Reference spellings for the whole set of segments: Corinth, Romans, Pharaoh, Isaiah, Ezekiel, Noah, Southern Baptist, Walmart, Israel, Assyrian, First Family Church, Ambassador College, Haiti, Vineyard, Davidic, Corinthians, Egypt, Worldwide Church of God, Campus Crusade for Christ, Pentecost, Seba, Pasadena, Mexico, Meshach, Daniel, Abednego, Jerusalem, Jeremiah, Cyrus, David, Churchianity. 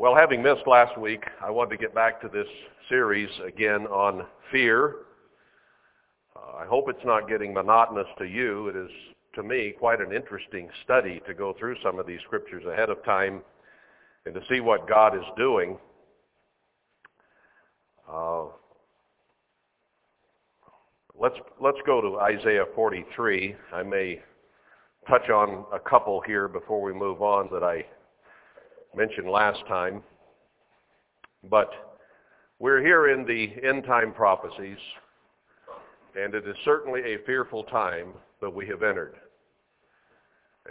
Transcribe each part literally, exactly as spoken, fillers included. Well, having missed last week, I wanted to get back to this series again on fear. Uh, I hope it's not getting monotonous to you. It is, to me, quite an interesting study to go through some of these scriptures ahead of time and to see what God is doing. Uh, let's let's go to Isaiah forty-three. I may touch on a couple here before we move on that I mentioned last time. But we're here in the end-time prophecies, and it is certainly a fearful time that we have entered.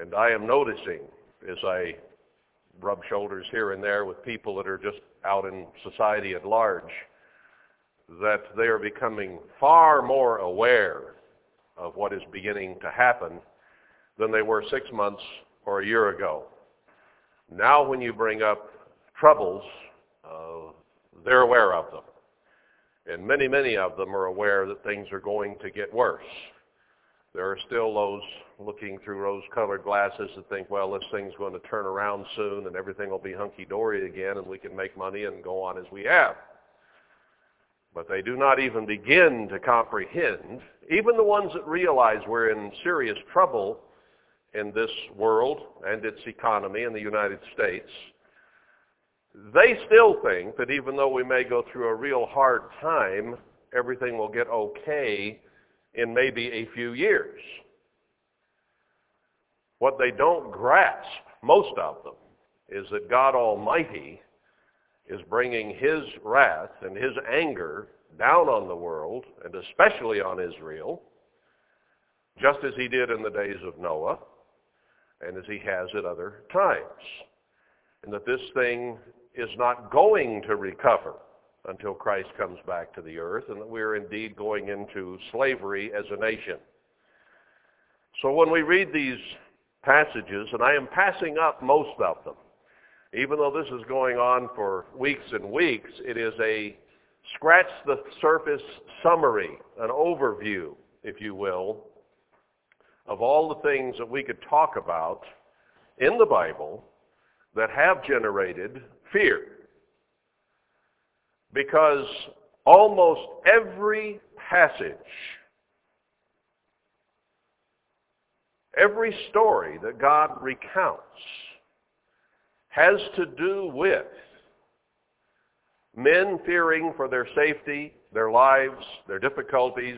And I am noticing, as I rub shoulders here and there with people that are just out in society at large, that they are becoming far more aware of what is beginning to happen than they were six months or a year ago. Now when you bring up troubles, uh, they're aware of them. And many, many of them are aware that things are going to get worse. There are still those looking through rose-colored glasses that think, well, this thing's going to turn around soon and everything will be hunky-dory again and we can make money and go on as we have. But they do not even begin to comprehend, even the ones that realize we're in serious trouble in this world and its economy in the United States, they still think that even though we may go through a real hard time, everything will get okay in maybe a few years. What they don't grasp, most of them, is that God Almighty is bringing His wrath and His anger down on the world, and especially on Israel, just as He did in the days of Noah, and as He has at other times. And that this thing is not going to recover until Christ comes back to the earth, and that we are indeed going into slavery as a nation. So when we read these passages, and I am passing up most of them, even though this is going on for weeks and weeks, it is a scratch-the-surface summary, an overview, if you will, of all the things that we could talk about in the Bible that have generated fear. Because almost every passage, every story that God recounts has to do with men fearing for their safety, their lives, their difficulties,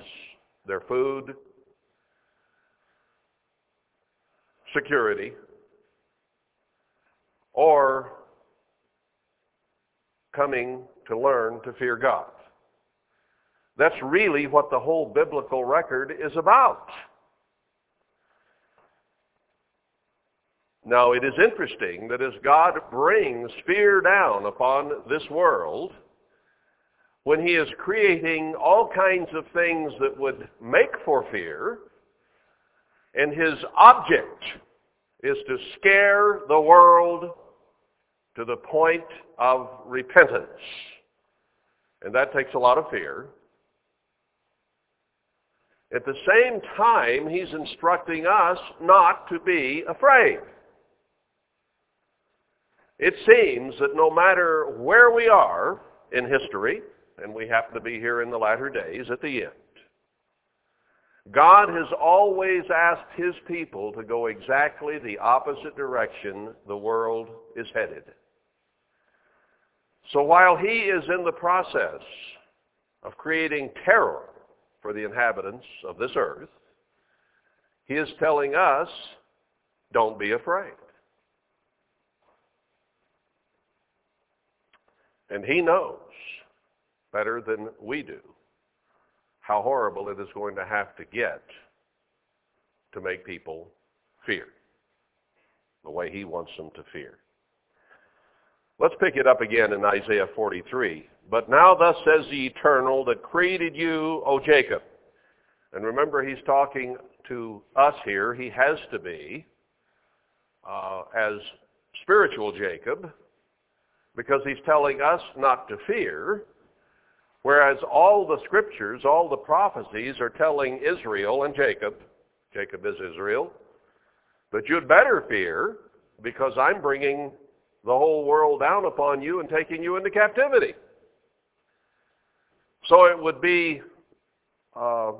their food, security, or coming to learn to fear God. That's really what the whole biblical record is about. Now, it is interesting that as God brings fear down upon this world, when He is creating all kinds of things that would make for fear, and His object is to scare the world to the point of repentance. And that takes a lot of fear. At the same time, He's instructing us not to be afraid. It seems that no matter where we are in history, and we happen to be here in the latter days at the end, God has always asked His people to go exactly the opposite direction the world is headed. So while He is in the process of creating terror for the inhabitants of this earth, He is telling us, don't be afraid. And He knows better than we do how horrible it is going to have to get to make people fear the way He wants them to fear. Let's pick it up again in Isaiah forty-three. But now thus says the Eternal that created you, O Jacob. And remember, He's talking to us here. He has to be uh, as spiritual Jacob, because He's telling us not to fear, whereas all the scriptures, all the prophecies are telling Israel and Jacob, Jacob is Israel, that you'd better fear because I'm bringing the whole world down upon you and taking you into captivity. So it would be uh,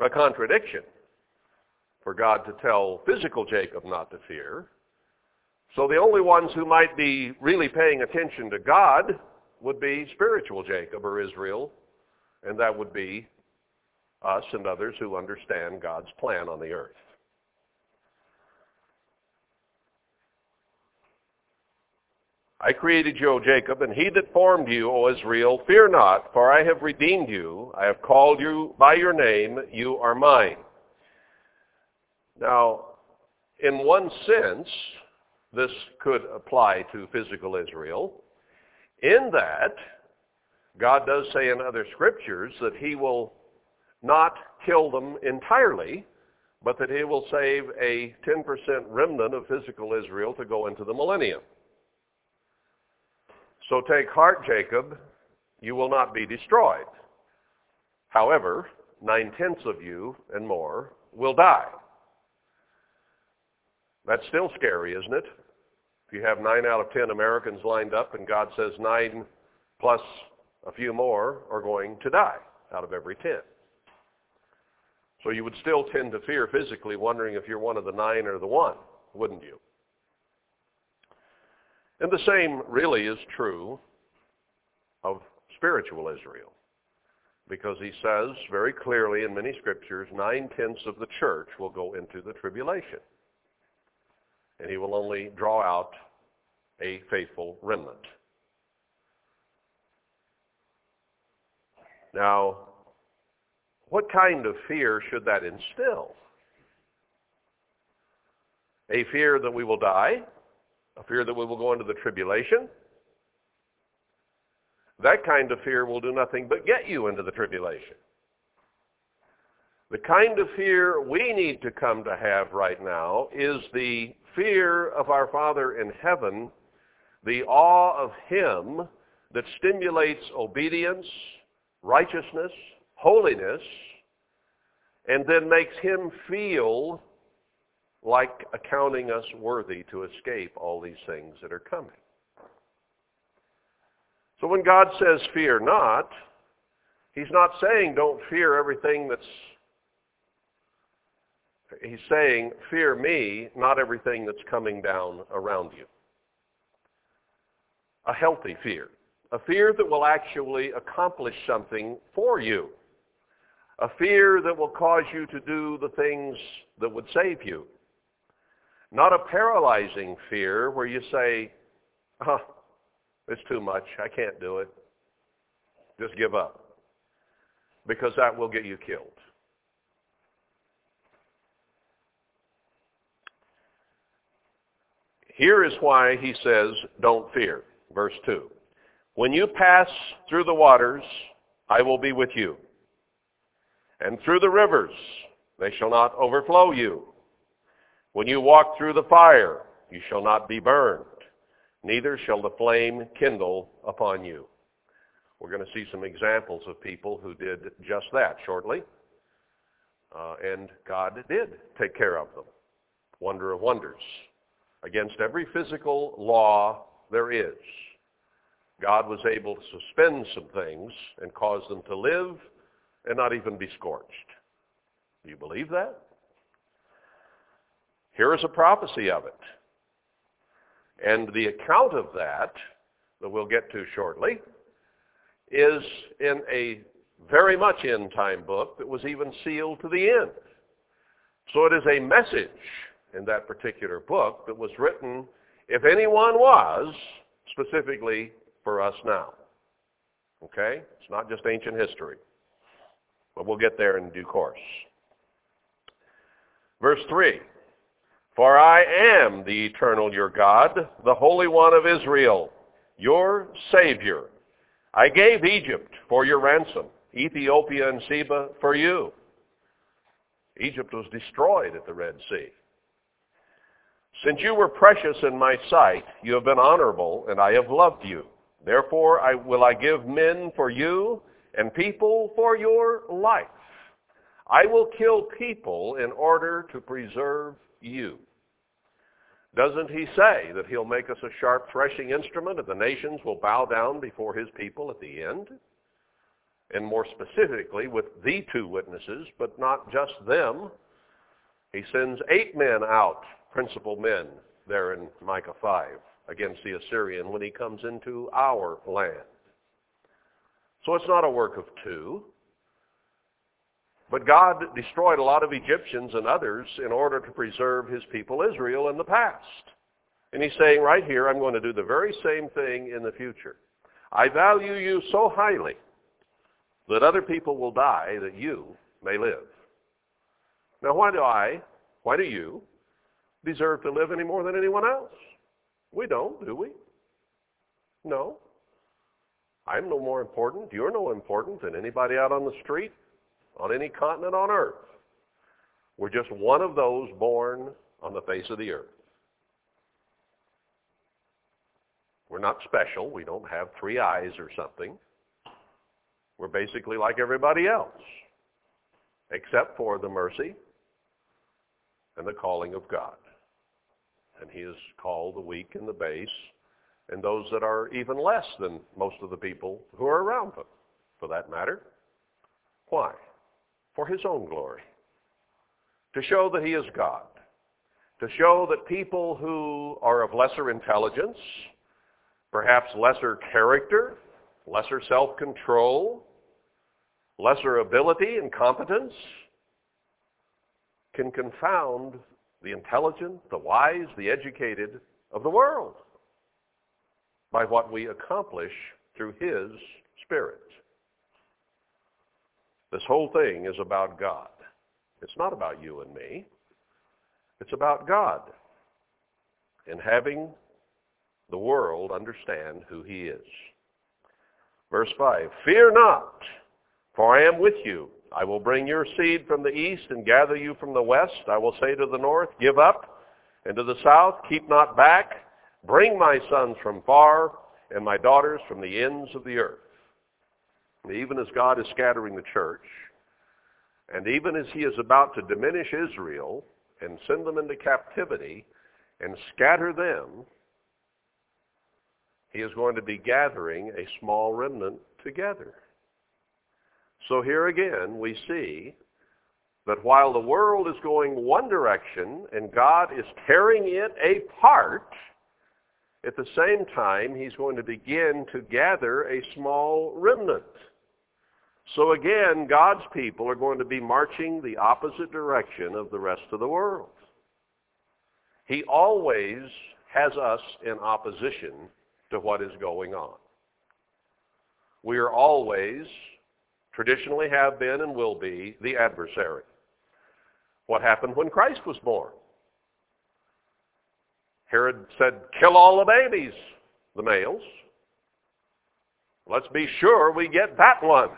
a contradiction for God to tell physical Jacob not to fear. So the only ones who might be really paying attention to God would be spiritual Jacob or Israel, and that would be us and others who understand God's plan on the earth. I created you, O Jacob, and he that formed you, O Israel, fear not, for I have redeemed you. I have called you by your name. You are mine. Now, in one sense, this could apply to physical Israel, in that God does say in other scriptures that he will not kill them entirely, but that he will save a ten percent remnant of physical Israel to go into the millennium. So take heart, Jacob, you will not be destroyed. However, nine-tenths of you and more will die. That's still scary, isn't it? If you have nine out of ten Americans lined up and God says nine plus a few more are going to die out of every ten. So you would still tend to fear physically, wondering if you're one of the nine or the one, wouldn't you? And the same really is true of spiritual Israel, because he says very clearly in many scriptures, nine-tenths of the church will go into the tribulation, and he will only draw out a faithful remnant. Now, what kind of fear should that instill? A fear that we will die? A fear that we will go into the tribulation? That kind of fear will do nothing but get you into the tribulation. The kind of fear we need to come to have right now is the fear of our Father in heaven, the awe of him that stimulates obedience, righteousness, holiness, and then makes him feel like accounting us worthy to escape all these things that are coming. So when God says fear not, he's not saying don't fear everything that's, he's saying fear me, not everything that's coming down around you. A healthy fear, a fear that will actually accomplish something for you. A fear that will cause you to do the things that would save you. Not a paralyzing fear where you say, oh, it's too much, I can't do it. Just give up. Because that will get you killed. Here is why he says, don't fear. Verse two. When you pass through the waters, I will be with you. And through the rivers, they shall not overflow you. When you walk through the fire, you shall not be burned, neither shall the flame kindle upon you. We're going to see some examples of people who did just that shortly, uh, and God did take care of them. Wonder of wonders. Against every physical law there is, God was able to suspend some things and cause them to live and not even be scorched. Do you believe that? Here is a prophecy of it. And the account of that, that we'll get to shortly, is in a very much end-time book that was even sealed to the end. So it is a message in that particular book that was written, if anyone was, specifically for us now. Okay? It's not just ancient history. But we'll get there in due course. Verse three, for I am the eternal your God, the Holy One of Israel, your Savior. I gave Egypt for your ransom, Ethiopia and Seba for you. Egypt was destroyed at the Red Sea. Since you were precious in my sight, you have been honorable, and I have loved you. Therefore I will I give men for you, and people for your life. I will kill people in order to preserve you. Doesn't he say that he'll make us a sharp threshing instrument and the nations will bow down before his people at the end? And more specifically with the two witnesses, but not just them. He sends eight men out, principal men, there in Micah five against the Assyrian when he comes into our land. So it's not a work of two. But God destroyed a lot of Egyptians and others in order to preserve his people Israel in the past. And he's saying right here, I'm going to do the very same thing in the future. I value you so highly that other people will die that you may live. Now why do I, why do you deserve to live any more than anyone else? We don't, do we? No. I'm no more important. You're no important than anybody out on the street, on any continent on earth. We're just one of those born on the face of the earth. We're not special. We don't have three eyes or something. We're basically like everybody else, except for the mercy and the calling of God. And he has called the weak and the base and those that are even less than most of the people who are around them, for that matter. Why? For his own glory, to show that he is God, to show that people who are of lesser intelligence, perhaps lesser character, lesser self-control, lesser ability and competence, can confound the intelligent, the wise, the educated of the world by what we accomplish through his Spirit. This whole thing is about God. It's not about you and me. It's about God and having the world understand who he is. Verse five, fear not, for I am with you. I will bring your seed from the east and gather you from the west. I will say to the north, give up, and to the south, keep not back. Bring my sons from far and my daughters from the ends of the earth. Even as God is scattering the church, and even as he is about to diminish Israel and send them into captivity and scatter them, he is going to be gathering a small remnant together. So here again we see that while the world is going one direction and God is tearing it apart, at the same time he's going to begin to gather a small remnant. So again, God's people are going to be marching the opposite direction of the rest of the world. He always has us in opposition to what is going on. We are always, traditionally have been and will be, the adversary. What happened when Christ was born? Herod said, kill all the babies, the males. Let's be sure we get that one,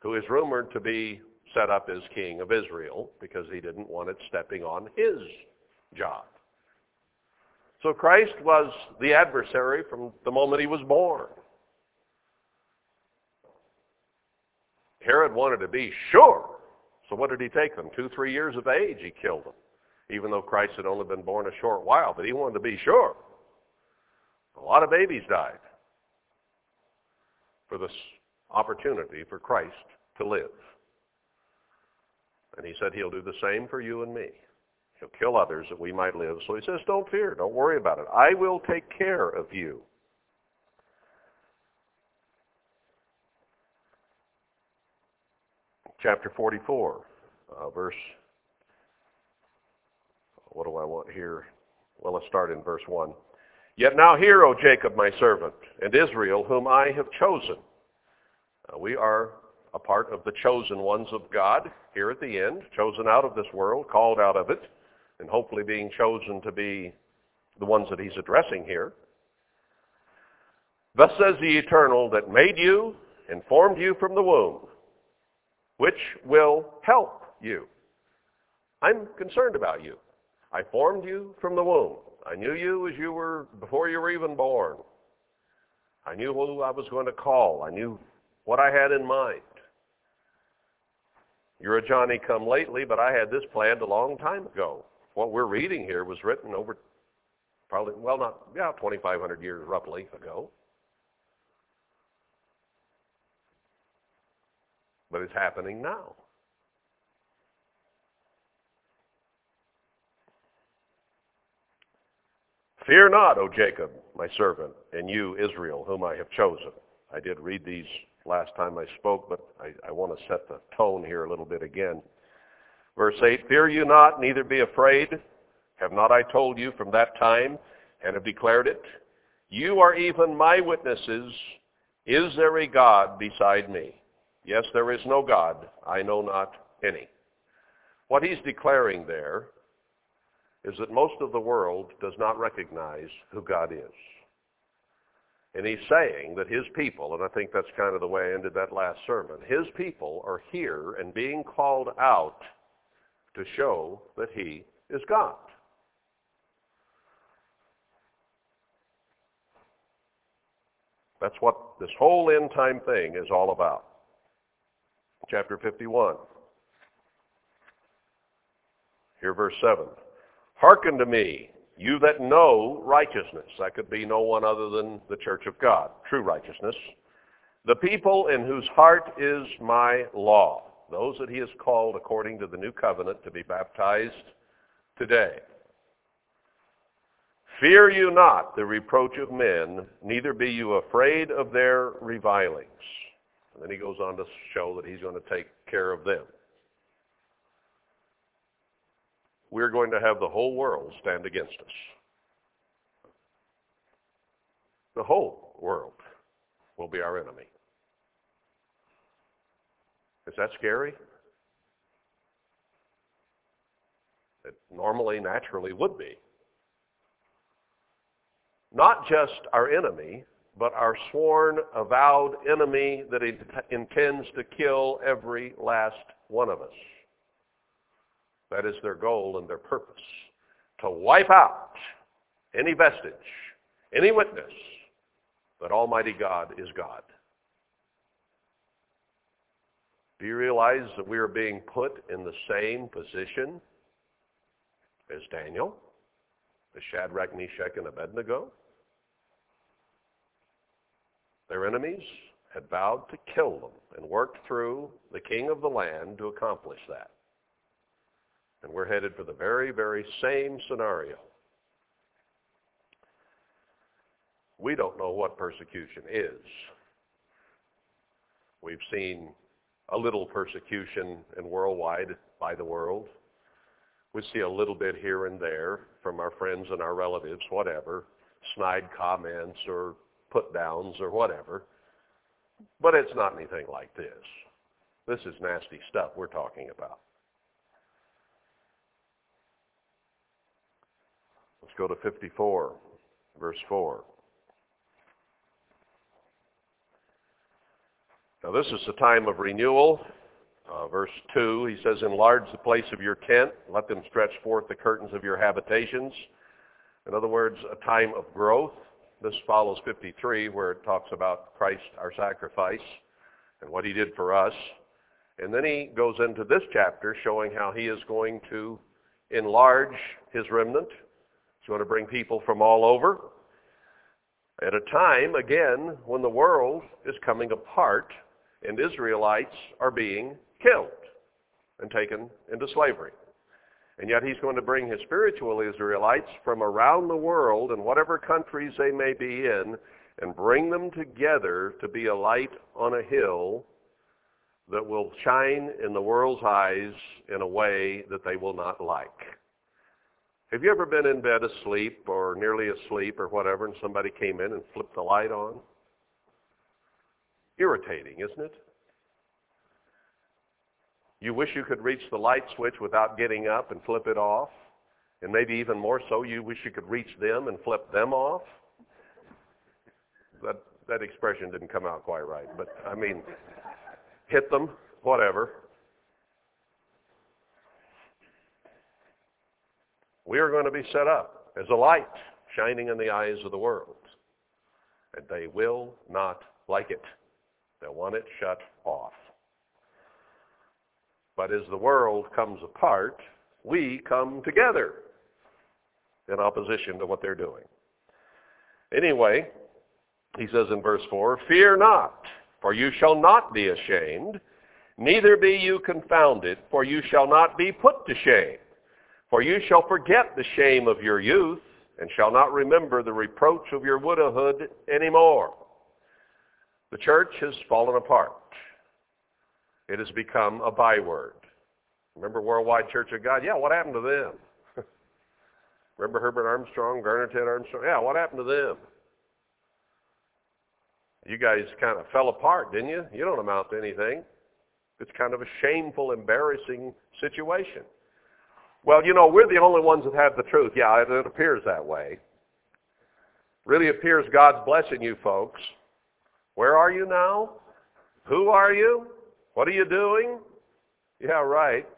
who is rumored to be set up as king of Israel because he didn't want it stepping on his job. So Christ was the adversary from the moment he was born. Herod wanted to be sure. So what did he take them? Two, three years of age, he killed them, even though Christ had only been born a short while, but he wanted to be sure. A lot of babies died for this opportunity for Christ to live. And he said he'll do the same for you and me. He'll kill others that we might live. So he says, don't fear, don't worry about it. I will take care of you. Chapter forty-four, uh, verse, what do I want here? Well, let's start in verse one. Yet now hear, O Jacob, my servant, and Israel, whom I have chosen. Uh, we are a part of the chosen ones of God here at the end, chosen out of this world, called out of it, and hopefully being chosen to be the ones that he's addressing here. Thus says the Eternal that made you and formed you from the womb, which will help you. I'm concerned about you. I formed you from the womb. I knew you as you were, before you were even born. I knew who I was going to call. I knew what I had in mind. You're a Johnny come lately, but I had this planned a long time ago. what we're reading here was written over probably, well, not, yeah, twenty-five hundred years roughly ago. But it's happening now. Fear not, O Jacob, my servant, and you, Israel, whom I have chosen. I did read these last time I spoke, but I, I want to set the tone here a little bit again. Verse eight, fear you not, neither be afraid. Have not I told you from that time, and have declared it? You are even my witnesses. Is there a God beside me? Yes, there is no God. I know not any. What he's declaring there is that most of the world does not recognize who God is. And he's saying that his people, and I think that's kind of the way I ended that last sermon, his people are here and being called out to show that he is God. That's what this whole end time thing is all about. Chapter fifty-one. Here, verse seven. Hearken to me, you that know righteousness. That could be no one other than the church of God, true righteousness. The people in whose heart is my law, those that he has called according to the new covenant to be baptized today. Fear you not the reproach of men, neither be you afraid of their revilings. And then he goes on to show that he's going to take care of them. We're going to have the whole world stand against us. The whole world will be our enemy. Is that scary? It normally, naturally would be. Not just our enemy, but our sworn, avowed enemy that it intends to kill every last one of us. That is their goal and their purpose, to wipe out any vestige, any witness that Almighty God is God. Do you realize that we are being put in the same position as Daniel, as Shadrach, Meshach, and Abednego? Their enemies had vowed to kill them and worked through the king of the land to accomplish that. And we're headed for the very, very same scenario. We don't know what persecution is. We've seen a little persecution in worldwide by the world. We see a little bit here and there from our friends and our relatives, whatever, snide comments or put-downs or whatever. But it's not anything like this. This is nasty stuff we're talking about. Let's go to fifty-four, verse four. Now this is the time of renewal. Uh, verse two, he says, enlarge the place of your tent, let them stretch forth the curtains of your habitations. In other words, a time of growth. This follows fifty-three, where it talks about Christ, our sacrifice, and what he did for us. And then he goes into this chapter showing how he is going to enlarge his remnant. He's going to bring people from all over at a time, again, when the world is coming apart and Israelites are being killed and taken into slavery. And yet he's going to bring his spiritual Israelites from around the world and whatever countries they may be in and bring them together to be a light on a hill that will shine in the world's eyes in a way that they will not like. Have you ever been in bed asleep or nearly asleep or whatever, and somebody came in and flipped the light on? Irritating, isn't it? You wish you could reach the light switch without getting up and flip it off. And maybe even more so, you wish you could reach them and flip them off. That, that expression didn't come out quite right, but I mean, hit them, whatever. We are going to be set up as a light shining in the eyes of the world. And they will not like it. They'll want it shut off. But as the world comes apart, we come together in opposition to what they're doing. Anyway, he says in verse four, "Fear not, for you shall not be ashamed, neither be you confounded, for you shall not be put to shame. For you shall forget the shame of your youth, and shall not remember the reproach of your widowhood anymore." The church has fallen apart. It has become a byword. Remember Worldwide Church of God? Yeah, what happened to them? Remember Herbert Armstrong, Garner Ted Armstrong? Yeah, what happened to them? You guys kind of fell apart, didn't you? You don't amount to anything. It's kind of a shameful, embarrassing situation. Well, you know, we're the only ones that have the truth. Yeah, it, it appears that way. Really appears God's blessing you folks. Where are you now? Who are you? What are you doing? Yeah, right.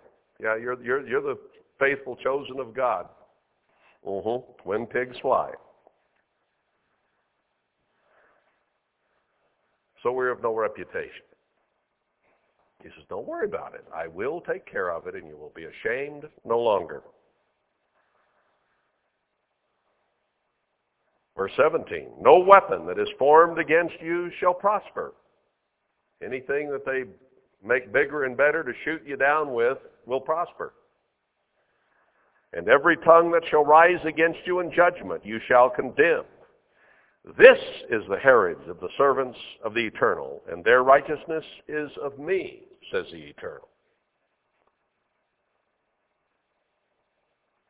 Yeah, you're you're you're the faithful chosen of God. Mm-hmm. When pigs fly. So we're of no reputation. He says, don't worry about it. I will take care of it, and you will be ashamed no longer. Verse seventeen, "No weapon that is formed against you shall prosper." Anything that they make bigger and better to shoot you down with will prosper. "And every tongue that shall rise against you in judgment you shall condemn. This is the heritage of the servants of the Eternal, and their righteousness is of me, says the Eternal."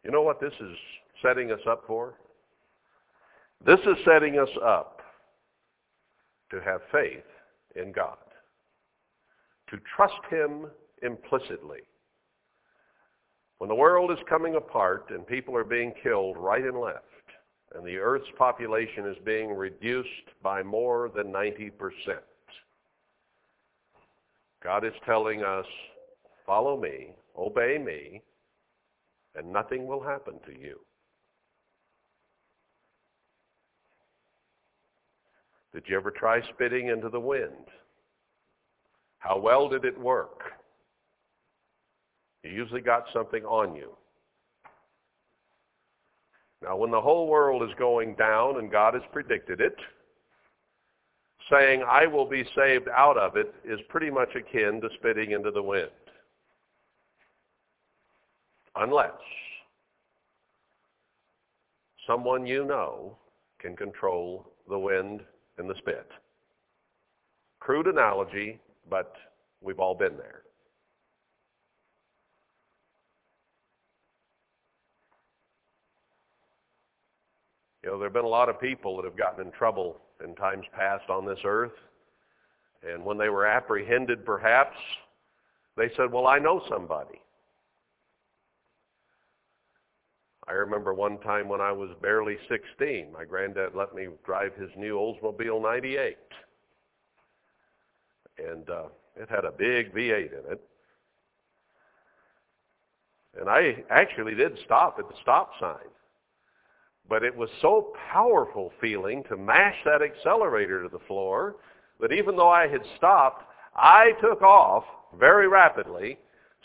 You know what this is setting us up for? This is setting us up to have faith in God, to trust Him implicitly. When the world is coming apart and people are being killed right and left, and the earth's population is being reduced by more than ninety percent. God is telling us, follow me, obey me, and nothing will happen to you. Did you ever try spitting into the wind? How well did it work? You usually got something on you. Now, when the whole world is going down, and God has predicted it, saying, I will be saved out of it, is pretty much akin to spitting into the wind. Unless someone you know can control the wind and the spit. Crude analogy, but we've all been there. You know, there have been a lot of people that have gotten in trouble in times past on this earth. And when they were apprehended, perhaps, they said, well, I know somebody. I remember one time when I was barely sixteen, my granddad let me drive his new Oldsmobile ninety-eight. And uh, it had a big V eight in it. And I actually did stop at the stop sign. But it was so powerful feeling to mash that accelerator to the floor that even though I had stopped, I took off very rapidly,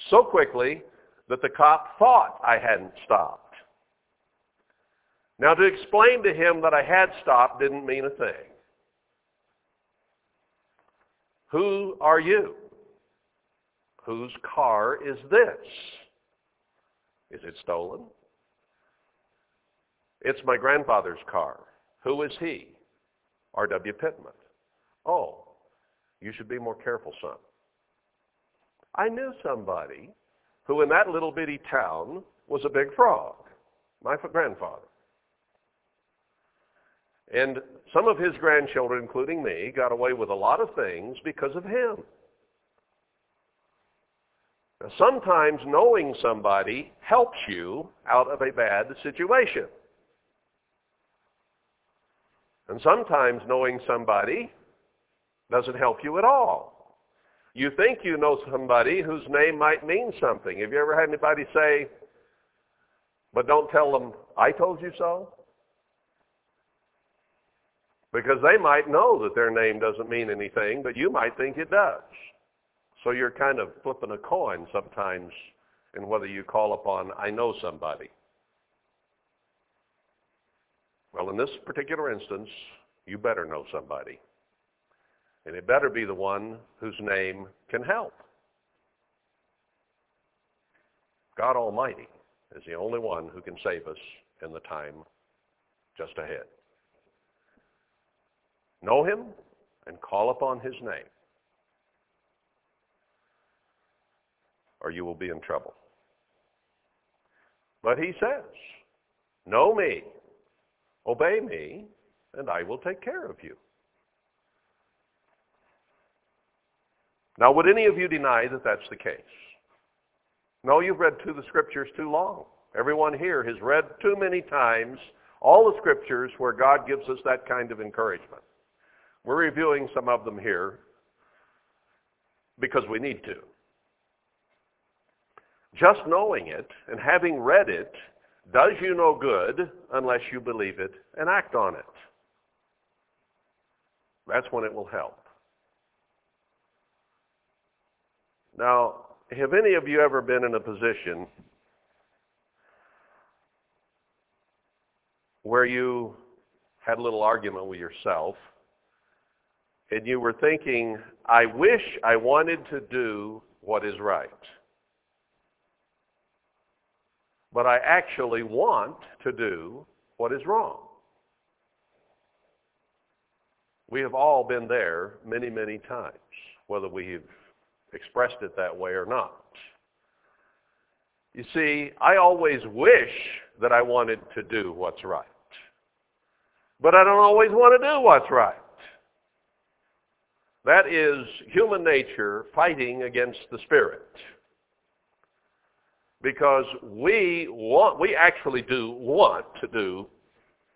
so quickly that the cop thought I hadn't stopped. Now, to explain to him that I had stopped didn't mean a thing. Who are you? Whose car is this? Is it stolen? It's my grandfather's car. Who is he? R W Pittman. Oh, you should be more careful, son. I knew somebody who in that little bitty town was a big frog, my grandfather. And some of his grandchildren, including me, got away with a lot of things because of him. Now, sometimes knowing somebody helps you out of a bad situation. And sometimes knowing somebody doesn't help you at all. You think you know somebody whose name might mean something. Have you ever had anybody say, but don't tell them I told you so? Because they might know that their name doesn't mean anything, but you might think it does. So you're kind of flipping a coin sometimes and whether you call upon, I know somebody. Well, in this particular instance, you better know somebody. And it better be the one whose name can help. God Almighty is the only one who can save us in the time just ahead. Know him and call upon his name, or you will be in trouble. But he says, know me, obey me, and I will take care of you. Now, would any of you deny that that's the case? No, you've read through the scriptures too long. Everyone here has read too many times all the scriptures where God gives us that kind of encouragement. We're reviewing some of them here because we need to. Just knowing it and having read it does you no good unless you believe it and act on it. That's when it will help. Now, have any of you ever been in a position where you had a little argument with yourself and you were thinking, I wish I wanted to do what is right, but I actually want to do what is wrong? We have all been there many, many times, whether we have expressed it that way or not. You see, I always wish that I wanted to do what's right, but I don't always want to do what's right. That is human nature fighting against the Spirit, because we want, we actually do want to do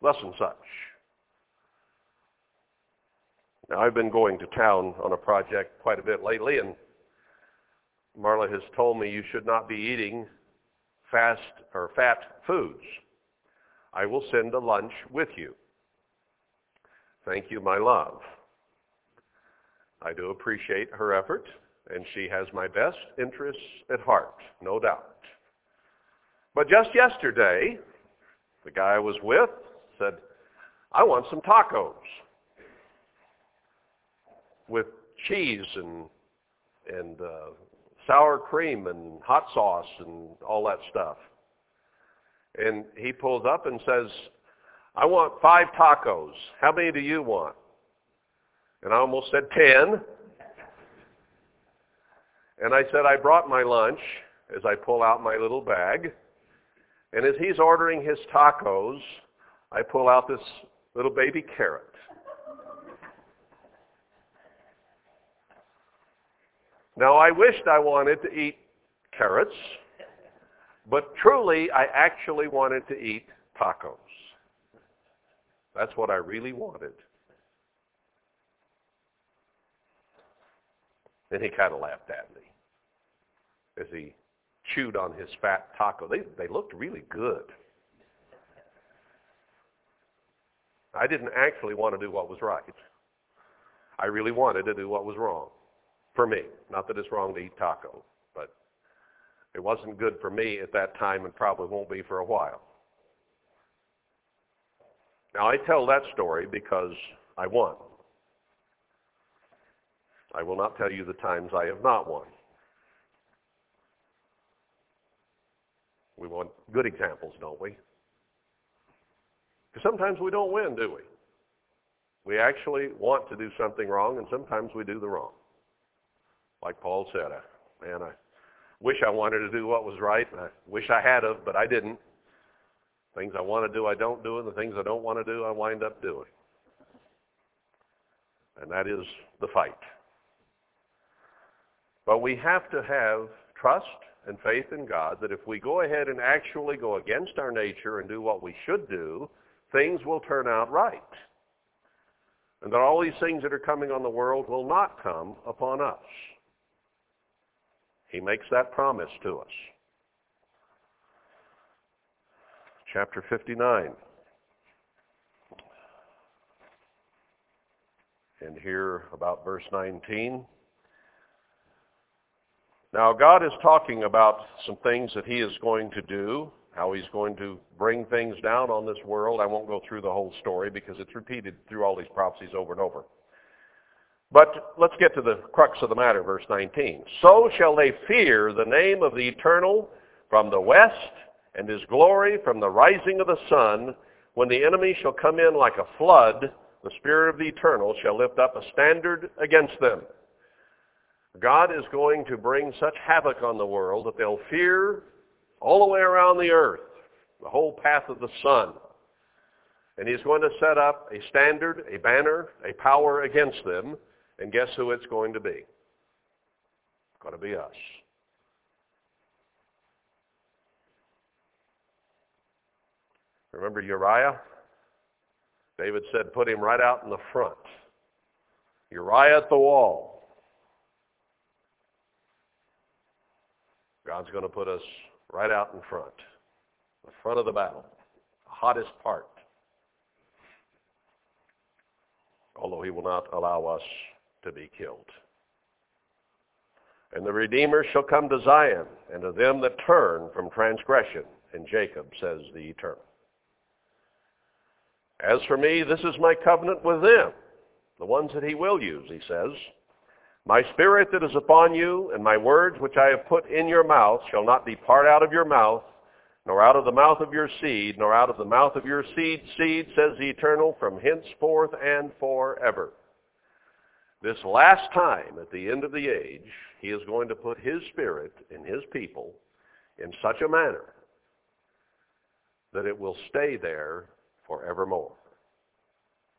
thus and such. Now, I've been going to town on a project quite a bit lately, and Marla has told me you should not be eating fast or fat foods. I will send a lunch with you. Thank you, my love. I do appreciate her effort, and she has my best interests at heart, no doubt. But just yesterday, the guy I was with said, I want some tacos with cheese and and uh, sour cream and hot sauce and all that stuff. And he pulls up and says, I want five tacos. How many do you want? And I almost said ten. And I said, I brought my lunch, as I pull out my little bag. And as he's ordering his tacos, I pull out this little baby carrot. Now, I wished I wanted to eat carrots, but truly, I actually wanted to eat tacos. That's what I really wanted. Then he kind of laughed at me as he chewed on his fat taco. They, they looked really good. I didn't actually want to do what was right. I really wanted to do what was wrong. For me, not that it's wrong to eat taco, but it wasn't good for me at that time and probably won't be for a while. Now, I tell that story because I won. I will not tell you the times I have not won. We want good examples, don't we? Because sometimes we don't win, do we? We actually want to do something wrong, and sometimes we do the wrong. Like Paul said, man, I wish I wanted to do what was right, and I wish I had of, but I didn't. Things I want to do, I don't do, and the things I don't want to do, I wind up doing. And that is the fight. But we have to have trust and faith in God that if we go ahead and actually go against our nature and do what we should do, things will turn out right. And that all these things that are coming on the world will not come upon us. He makes that promise to us. Chapter fifty-nine. And here about verse nineteen. Now, God is talking about some things that he is going to do, how he's going to bring things down on this world. I won't go through the whole story because it's repeated through all these prophecies over and over. But let's get to the crux of the matter, verse nineteen. So shall they fear the name of the Eternal from the west, and his glory from the rising of the sun. When the enemy shall come in like a flood, the Spirit of the Eternal shall lift up a standard against them. God is going to bring such havoc on the world that they'll fear all the way around the earth, the whole path of the sun. And he's going to set up a standard, a banner, a power against them. And guess who it's going to be? It's going to be us. Remember Uriah? David said, put him right out in the front. Uriah at the wall. God's going to put us right out in front, the front of the battle, the hottest part. Although he will not allow us to be killed. And the Redeemer shall come to Zion, and to them that turn from transgression. And Jacob, says the Eternal. As for me, this is my covenant with them, the ones that he will use, he says. My spirit that is upon you, and my words which I have put in your mouth shall not depart out of your mouth, nor out of the mouth of your seed, nor out of the mouth of your seed's seed, says the Eternal, from henceforth and forever. This last time, at the end of the age, he is going to put his spirit in his people in such a manner that it will stay there forevermore.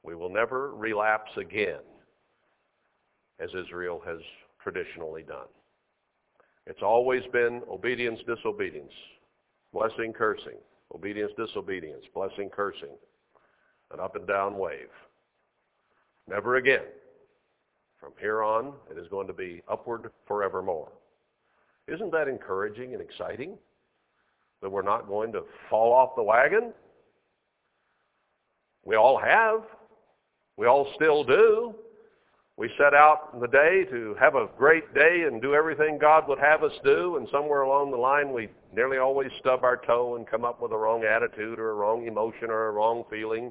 We will never relapse again, as Israel has traditionally done. It's always been obedience, disobedience, blessing, cursing, obedience, disobedience, blessing, cursing, an up and down wave. Never again. From here on, it is going to be upward forevermore. Isn't that encouraging and exciting? That we're not going to fall off the wagon? We all have. We all still do. We set out in the day to have a great day and do everything God would have us do, and somewhere along the line we nearly always stub our toe and come up with a wrong attitude or a wrong emotion or a wrong feeling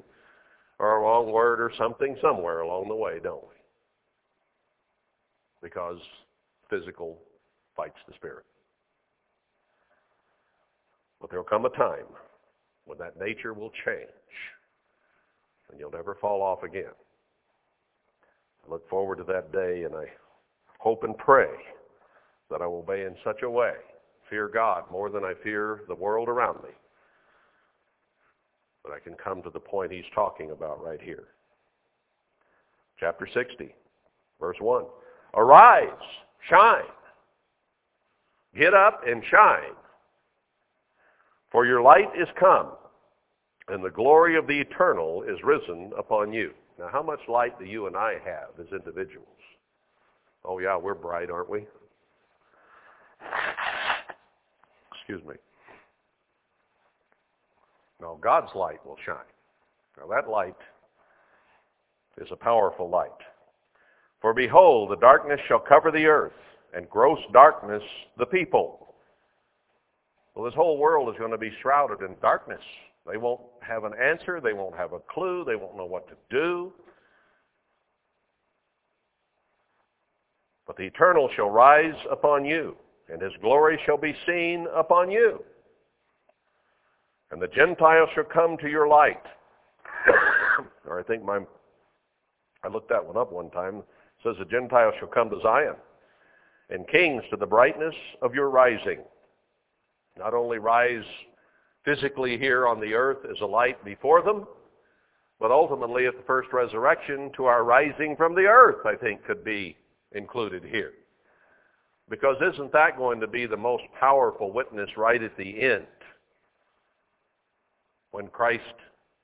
or a wrong word or something somewhere along the way, don't we? Because physical fights the spirit. But there will come a time when that nature will change, and you'll never fall off again. I look forward to that day, and I hope and pray that I will obey in such a way, fear God more than I fear the world around me, that I can come to the point he's talking about right here. Chapter sixty, verse one. Arise, shine. Get up and shine, for your light is come, and the glory of the Eternal is risen upon you. Now, how much light do you and I have as individuals? Oh, yeah, we're bright, aren't we? Excuse me. Now, God's light will shine. Now, that light is a powerful light. For behold, the darkness shall cover the earth, and gross darkness the people. Well, this whole world is going to be shrouded in darkness. They won't have an answer. They won't have a clue. They won't know what to do. But the Eternal shall rise upon you, and his glory shall be seen upon you. And the Gentiles shall come to your light. Or I think my, I looked that one up one time. It says the Gentiles shall come to Zion, and kings to the brightness of your rising. Not only rise physically here on the earth as a light before them, but ultimately at the first resurrection to our rising from the earth, I think, could be included here. Because isn't that going to be the most powerful witness right at the end, when Christ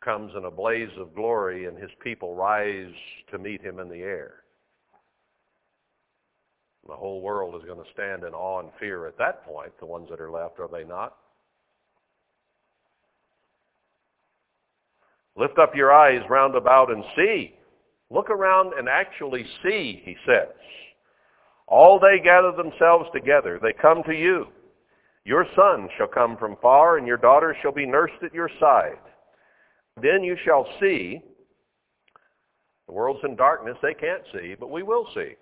comes in a blaze of glory and his people rise to meet him in the air? The whole world is going to stand in awe and fear at that point, the ones that are left, are they not? Lift up your eyes round about and see. Look around and actually see, he says. All they gather themselves together. They come to you. Your son shall come from far, and your daughter shall be nursed at your side. Then you shall see. The world's in darkness. They can't see, but we will see.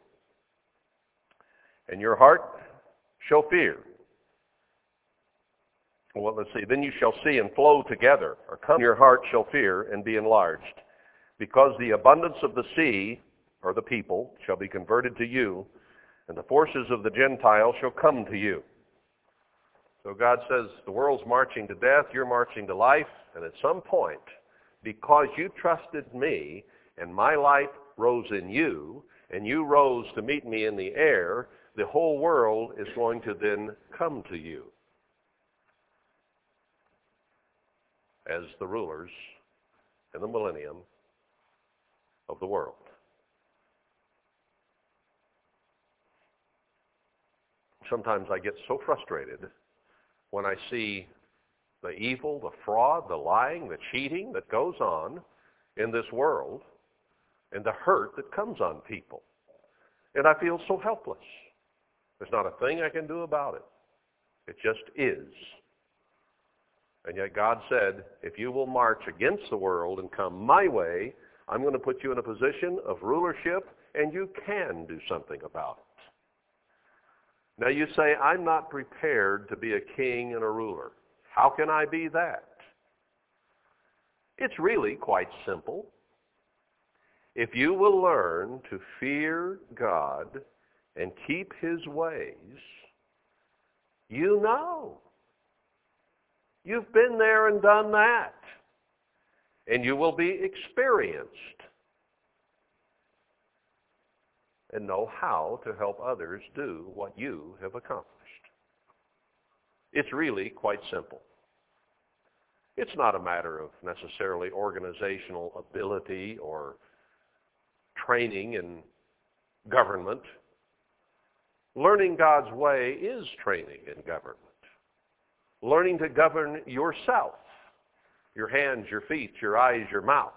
And your heart shall fear. Well, let's see. Then you shall see and flow together, or come, your heart shall fear and be enlarged, because the abundance of the sea, or the people, shall be converted to you, and the forces of the Gentiles shall come to you. So God says the world's marching to death, you're marching to life, and at some point, because you trusted me, and my life rose in you, and you rose to meet me in the air, the whole world is going to then come to you as the rulers in the millennium of the world. Sometimes I get so frustrated when I see the evil, the fraud, the lying, the cheating that goes on in this world, and the hurt that comes on people. And I feel so helpless. There's not a thing I can do about it. It just is. And yet God said, if you will march against the world and come my way, I'm going to put you in a position of rulership, and you can do something about it. Now you say, I'm not prepared to be a king and a ruler. How can I be that? It's really quite simple. If you will learn to fear God and keep his ways, you know. You've been there and done that. And you will be experienced and know how to help others do what you have accomplished. It's really quite simple. It's not a matter of necessarily organizational ability or training in government. Learning God's way is training in government. Learning to govern yourself, your hands, your feet, your eyes, your mouth,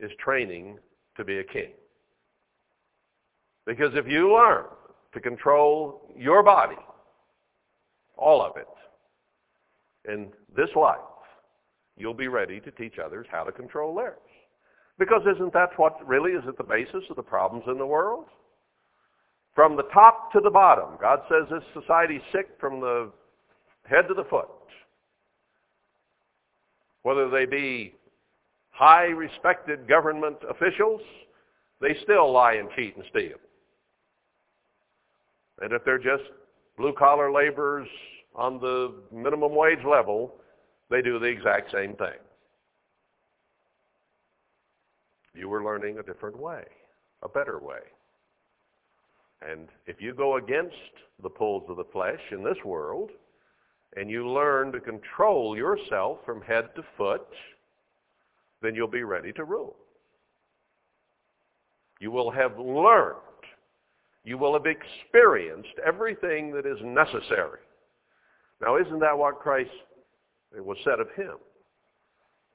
is training to be a king. Because if you learn to control your body, all of it, in this life, you'll be ready to teach others how to control theirs. Because isn't that what really is at the basis of the problems in the world? From the top to the bottom, God says this society's sick from the head to the foot. Whether they be high respected government officials, they still lie and cheat and steal. And if they're just blue collar laborers on the minimum wage level, they do the exact same thing. You were learning a different way, a better way. And if you go against the pulls of the flesh in this world, and you learn to control yourself from head to foot, then you'll be ready to rule. You will have learned, you will have experienced everything that is necessary. Now, isn't that what Christ, it was said of him?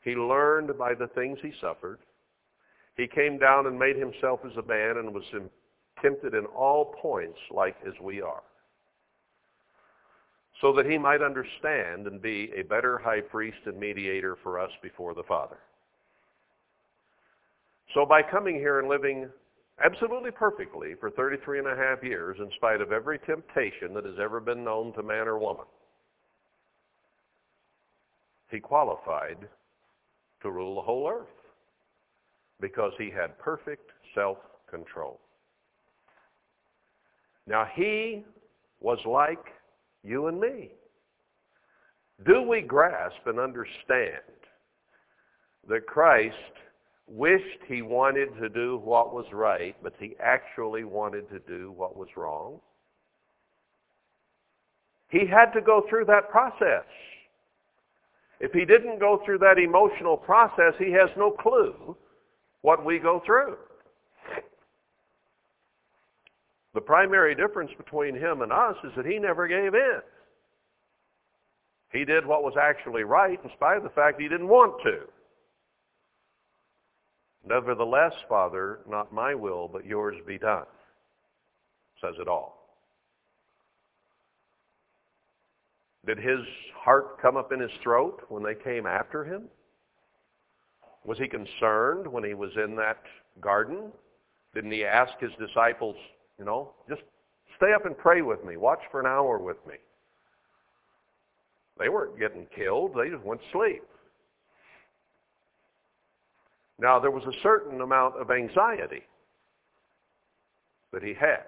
He learned by the things he suffered. He came down and made himself as a man and was tempted in all points like as we are, so that he might understand and be a better high priest and mediator for us before the Father. So by coming here and living absolutely perfectly for thirty-three and a half years, in spite of every temptation that has ever been known to man or woman, he qualified to rule the whole earth because he had perfect self-control. Now he was like you and me. Do we grasp and understand that Christ wished he wanted to do what was right, but he actually wanted to do what was wrong? He had to go through that process. If he didn't go through that emotional process, he has no clue what we go through. The primary difference between him and us is that he never gave in. He did what was actually right in spite of the fact he didn't want to. Nevertheless, Father, not my will, but yours be done. says it all. Did his heart come up in his throat when they came after him? Was he concerned when he was in that garden? Didn't he ask his disciples, you know, just stay up and pray with me, watch for an hour with me? They weren't getting killed, they just went to sleep. Now, there was a certain amount of anxiety that he had.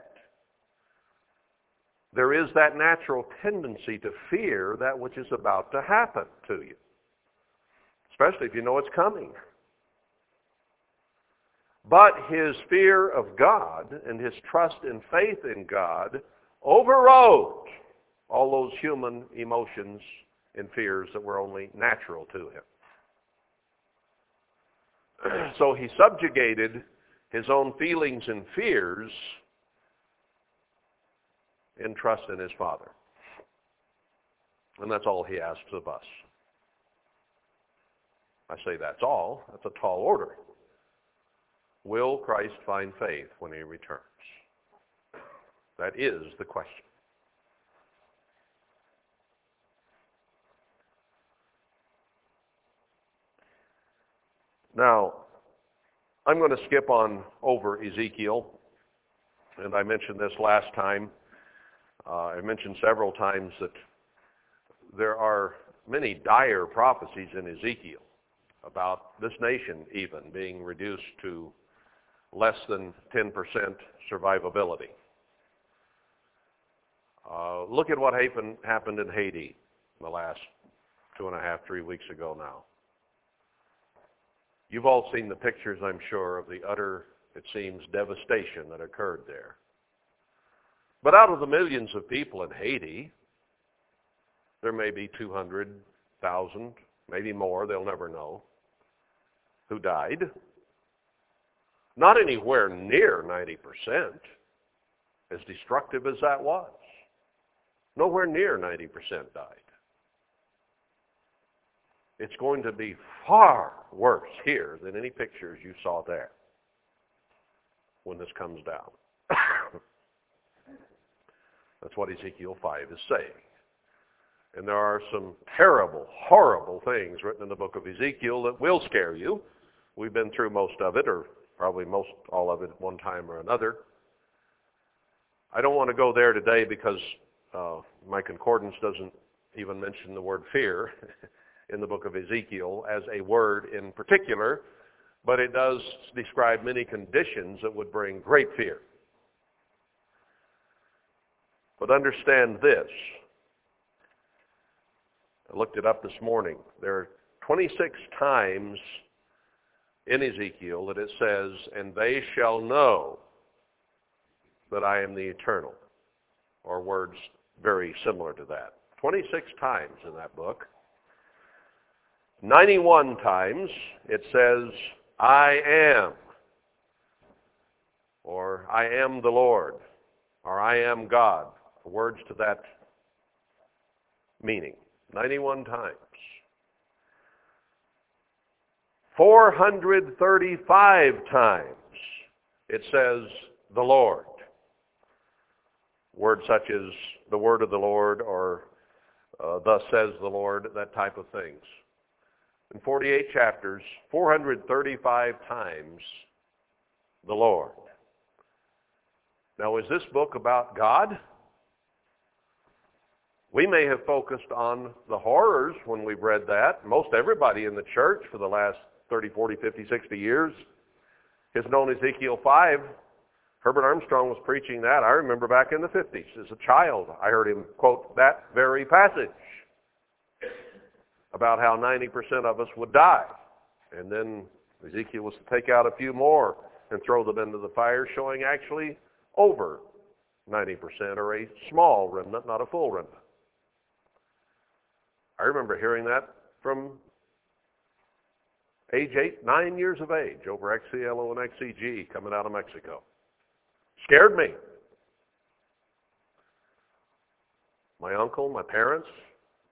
There is that natural tendency to fear that which is about to happen to you, especially if you know it's coming. But his fear of God and his trust and faith in God overrode all those human emotions and fears that were only natural to him. So he subjugated his own feelings and fears in trust in his Father. And that's all he asks of us. I say that's all. That's a tall order. Will Christ find faith when he returns? That is the question. Now, I'm going to skip on over Ezekiel. And I mentioned this last time. Uh, I mentioned several times that there are many dire prophecies in Ezekiel about this nation even being reduced to less than ten percent survivability. Uh, look at what happened in Haiti in the last two and a half, three weeks ago now. You've all seen the pictures, I'm sure, of the utter, it seems, devastation that occurred there. But out of the millions of people in Haiti, there may be two hundred thousand, maybe more, they'll never know, who died. Not anywhere near ninety percent, as destructive as that was. Nowhere near ninety percent died. It's going to be far worse here than any pictures you saw there when this comes down. That's what Ezekiel five is saying. And there are some terrible, horrible things written in the book of Ezekiel that will scare you. We've been through most of it, or probably most all of it at one time or another. I don't want to go there today because uh, my concordance doesn't even mention the word fear in the book of Ezekiel as a word in particular, but it does describe many conditions that would bring great fear. But understand this. I looked it up this morning. There are twenty-six times in Ezekiel that it says, and they shall know that I am the Eternal, or words very similar to that. twenty-six times in that book. ninety-one times it says, I am, or I am the Lord, or I am God. Words to that meaning, ninety-one times. four hundred thirty-five times it says the Lord. Words such as the word of the Lord or uh, thus says the Lord, that type of things. In forty-eight chapters, four hundred thirty-five times the Lord. Now, is this book about God? We may have focused on the horrors when we've read that. Most everybody in the church for the last thirty, forty, fifty, sixty years has known Ezekiel five. Herbert Armstrong was preaching that. I remember back in the fifties. As a child, I heard him quote that very passage about how ninety percent of us would die. And then Ezekiel was to take out a few more and throw them into the fire, showing actually over ninety percent or a small remnant, not a full remnant. I remember hearing that from age eight, nine years of age over X C L O and X C G coming out of Mexico. Scared me. My uncle, my parents,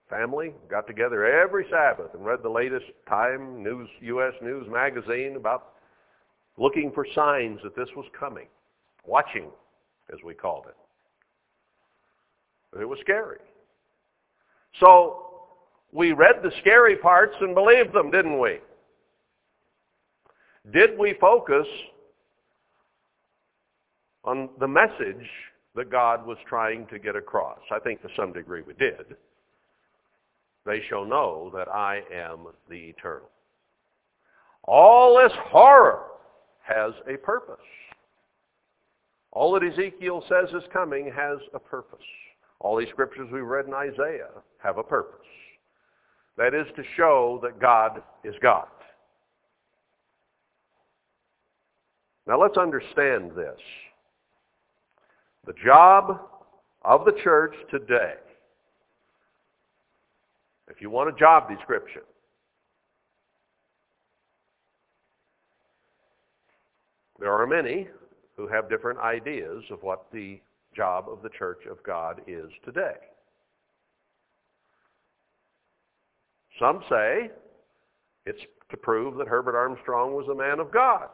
family got together every Sabbath and read the latest Time News, U S News magazine about looking for signs that this was coming, watching as we called it. It was scary. So we read the scary parts and believed them, didn't we? Did we focus on the message that God was trying to get across? I think to some degree we did. They shall know that I am the Eternal. All this horror has a purpose. All that Ezekiel says is coming has a purpose. All these scriptures we read in Isaiah have a purpose. That is to show that God is God. Now let's understand this. The job of the church today, if you want a job description, there are many who have different ideas of what the job of the Church of God is today. Some say it's to prove that Herbert Armstrong was a man of God.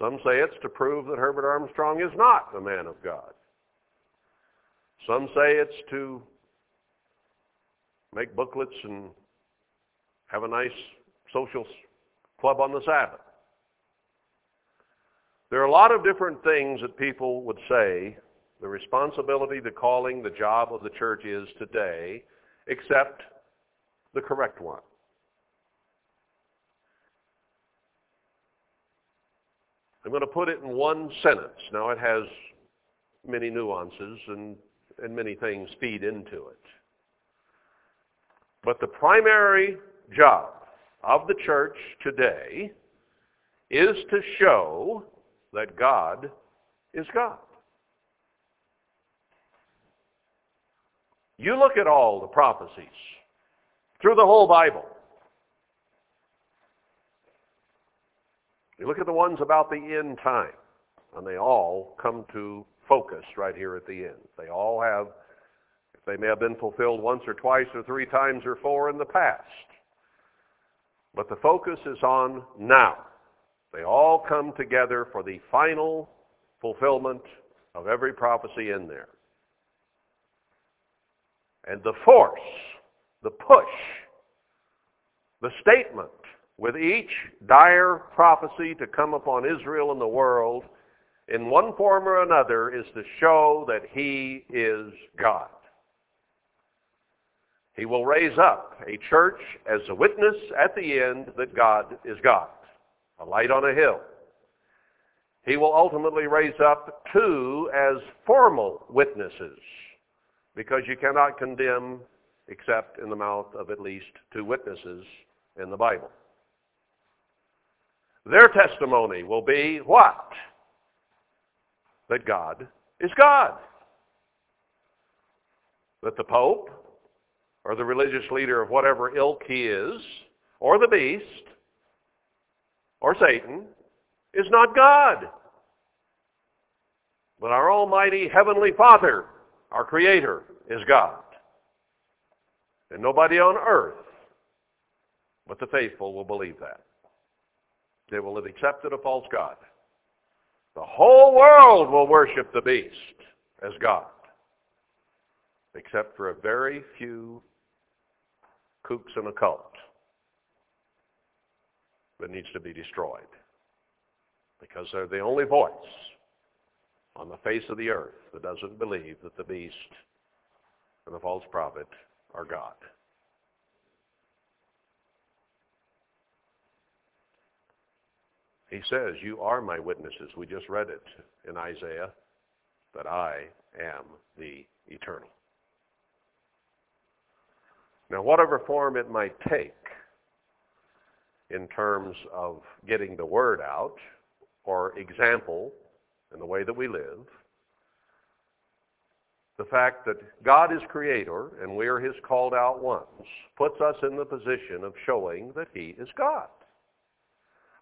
Some say it's to prove that Herbert Armstrong is not a man of God. Some say it's to make booklets and have a nice social club on the Sabbath. There are a lot of different things that people would say the responsibility, the calling, the job of the church is today, except the correct one. I'm going to put it in one sentence. Now, it has many nuances and, and many things feed into it. But the primary job of the church today is to show that God is God. You look at all the prophecies through the whole Bible. You look at the ones about the end time, and they all come to focus right here at the end. They all have, if they may have been fulfilled once or twice or three times or four in the past, but the focus is on now. They all come together for the final fulfillment of every prophecy in there. And the force, the push, the statement with each dire prophecy to come upon Israel and the world in one form or another is to show that He is God. He will raise up a church as a witness at the end that God is God. A light on a hill. He will ultimately raise up two as formal witnesses, because you cannot condemn except in the mouth of at least two witnesses in the Bible. Their testimony will be what? That God is God. That the Pope, or the religious leader of whatever ilk he is, or the beast, or Satan, is not God. But our almighty Heavenly Father, our Creator, is God. And nobody on earth but the faithful will believe that. They will have accepted a false god. The whole world will worship the beast as God, except for a very few kooks in a cult that needs to be destroyed, because they're the only voice on the face of the earth that doesn't believe that the beast and the false prophet are God. He says, you are my witnesses. We just read it in Isaiah, that I am the Eternal. Now, whatever form it might take, in terms of getting the word out, or example in the way that we live, the fact that God is Creator and we are His called out ones puts us in the position of showing that He is God.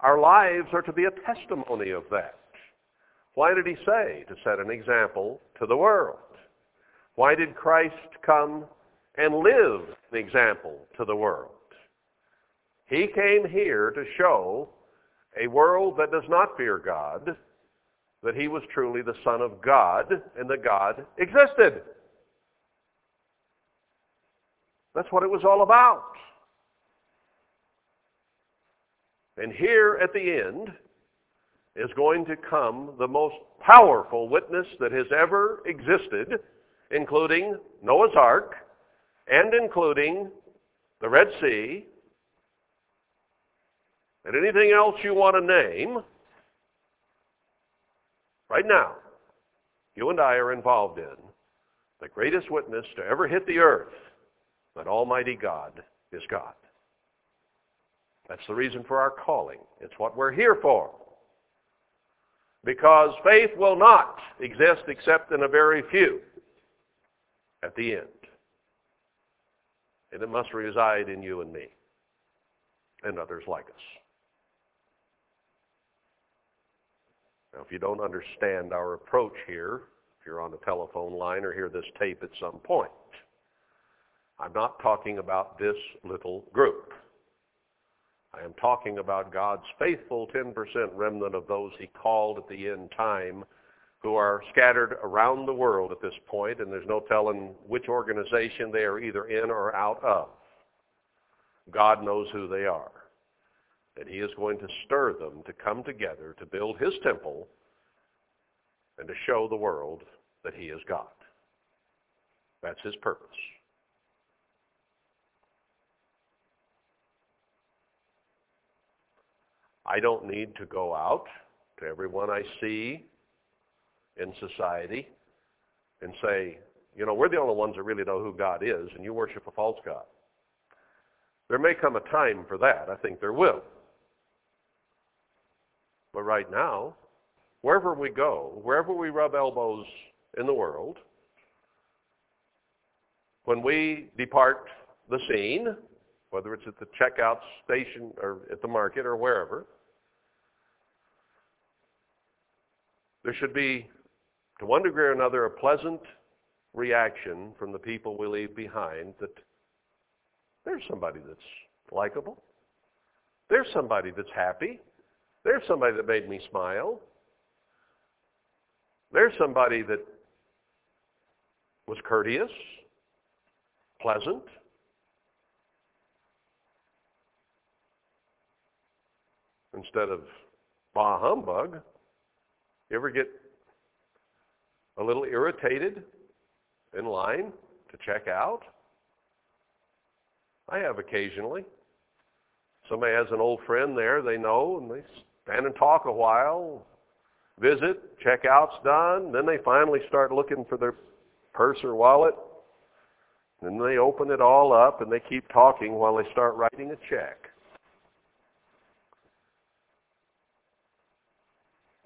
Our lives are to be a testimony of that. Why did He say to set an example to the world? Why did Christ come and live an example to the world? He came here to show a world that does not fear God that he was truly the Son of God and that God existed. That's what it was all about. And here at the end is going to come the most powerful witness that has ever existed, including Noah's Ark and including the Red Sea and anything else you want to name. Right now, you and I are involved in the greatest witness to ever hit the earth, that Almighty God is God. That's the reason for our calling. It's what we're here for. Because faith will not exist except in a very few at the end. And it must reside in you and me and others like us. Now, if you don't understand our approach here, if you're on the telephone line or hear this tape at some point, I'm not talking about this little group. I am talking about God's faithful ten percent remnant of those he called at the end time, who are scattered around the world at this point, and there's no telling which organization they are either in or out of. God knows who they are, and he is going to stir them to come together to build his temple and to show the world that he is God. That's his purpose. I don't need to go out to everyone I see in society and say, you know, we're the only ones that really know who God is, and you worship a false God. There may come a time for that. I think there will. But right now, wherever we go, wherever we rub elbows in the world, when we depart the scene, whether it's at the checkout station or at the market or wherever, there should be, to one degree or another, a pleasant reaction from the people we leave behind that there's somebody that's likable. There's somebody that's happy. There's somebody that made me smile. There's somebody that was courteous, pleasant. Instead of bah humbug, you ever get a little irritated in line to check out? I have occasionally. Somebody has an old friend there they know, and they stand and talk a while, visit, checkout's done, then they finally start looking for their purse or wallet, and they open it all up, and they keep talking while they start writing a check.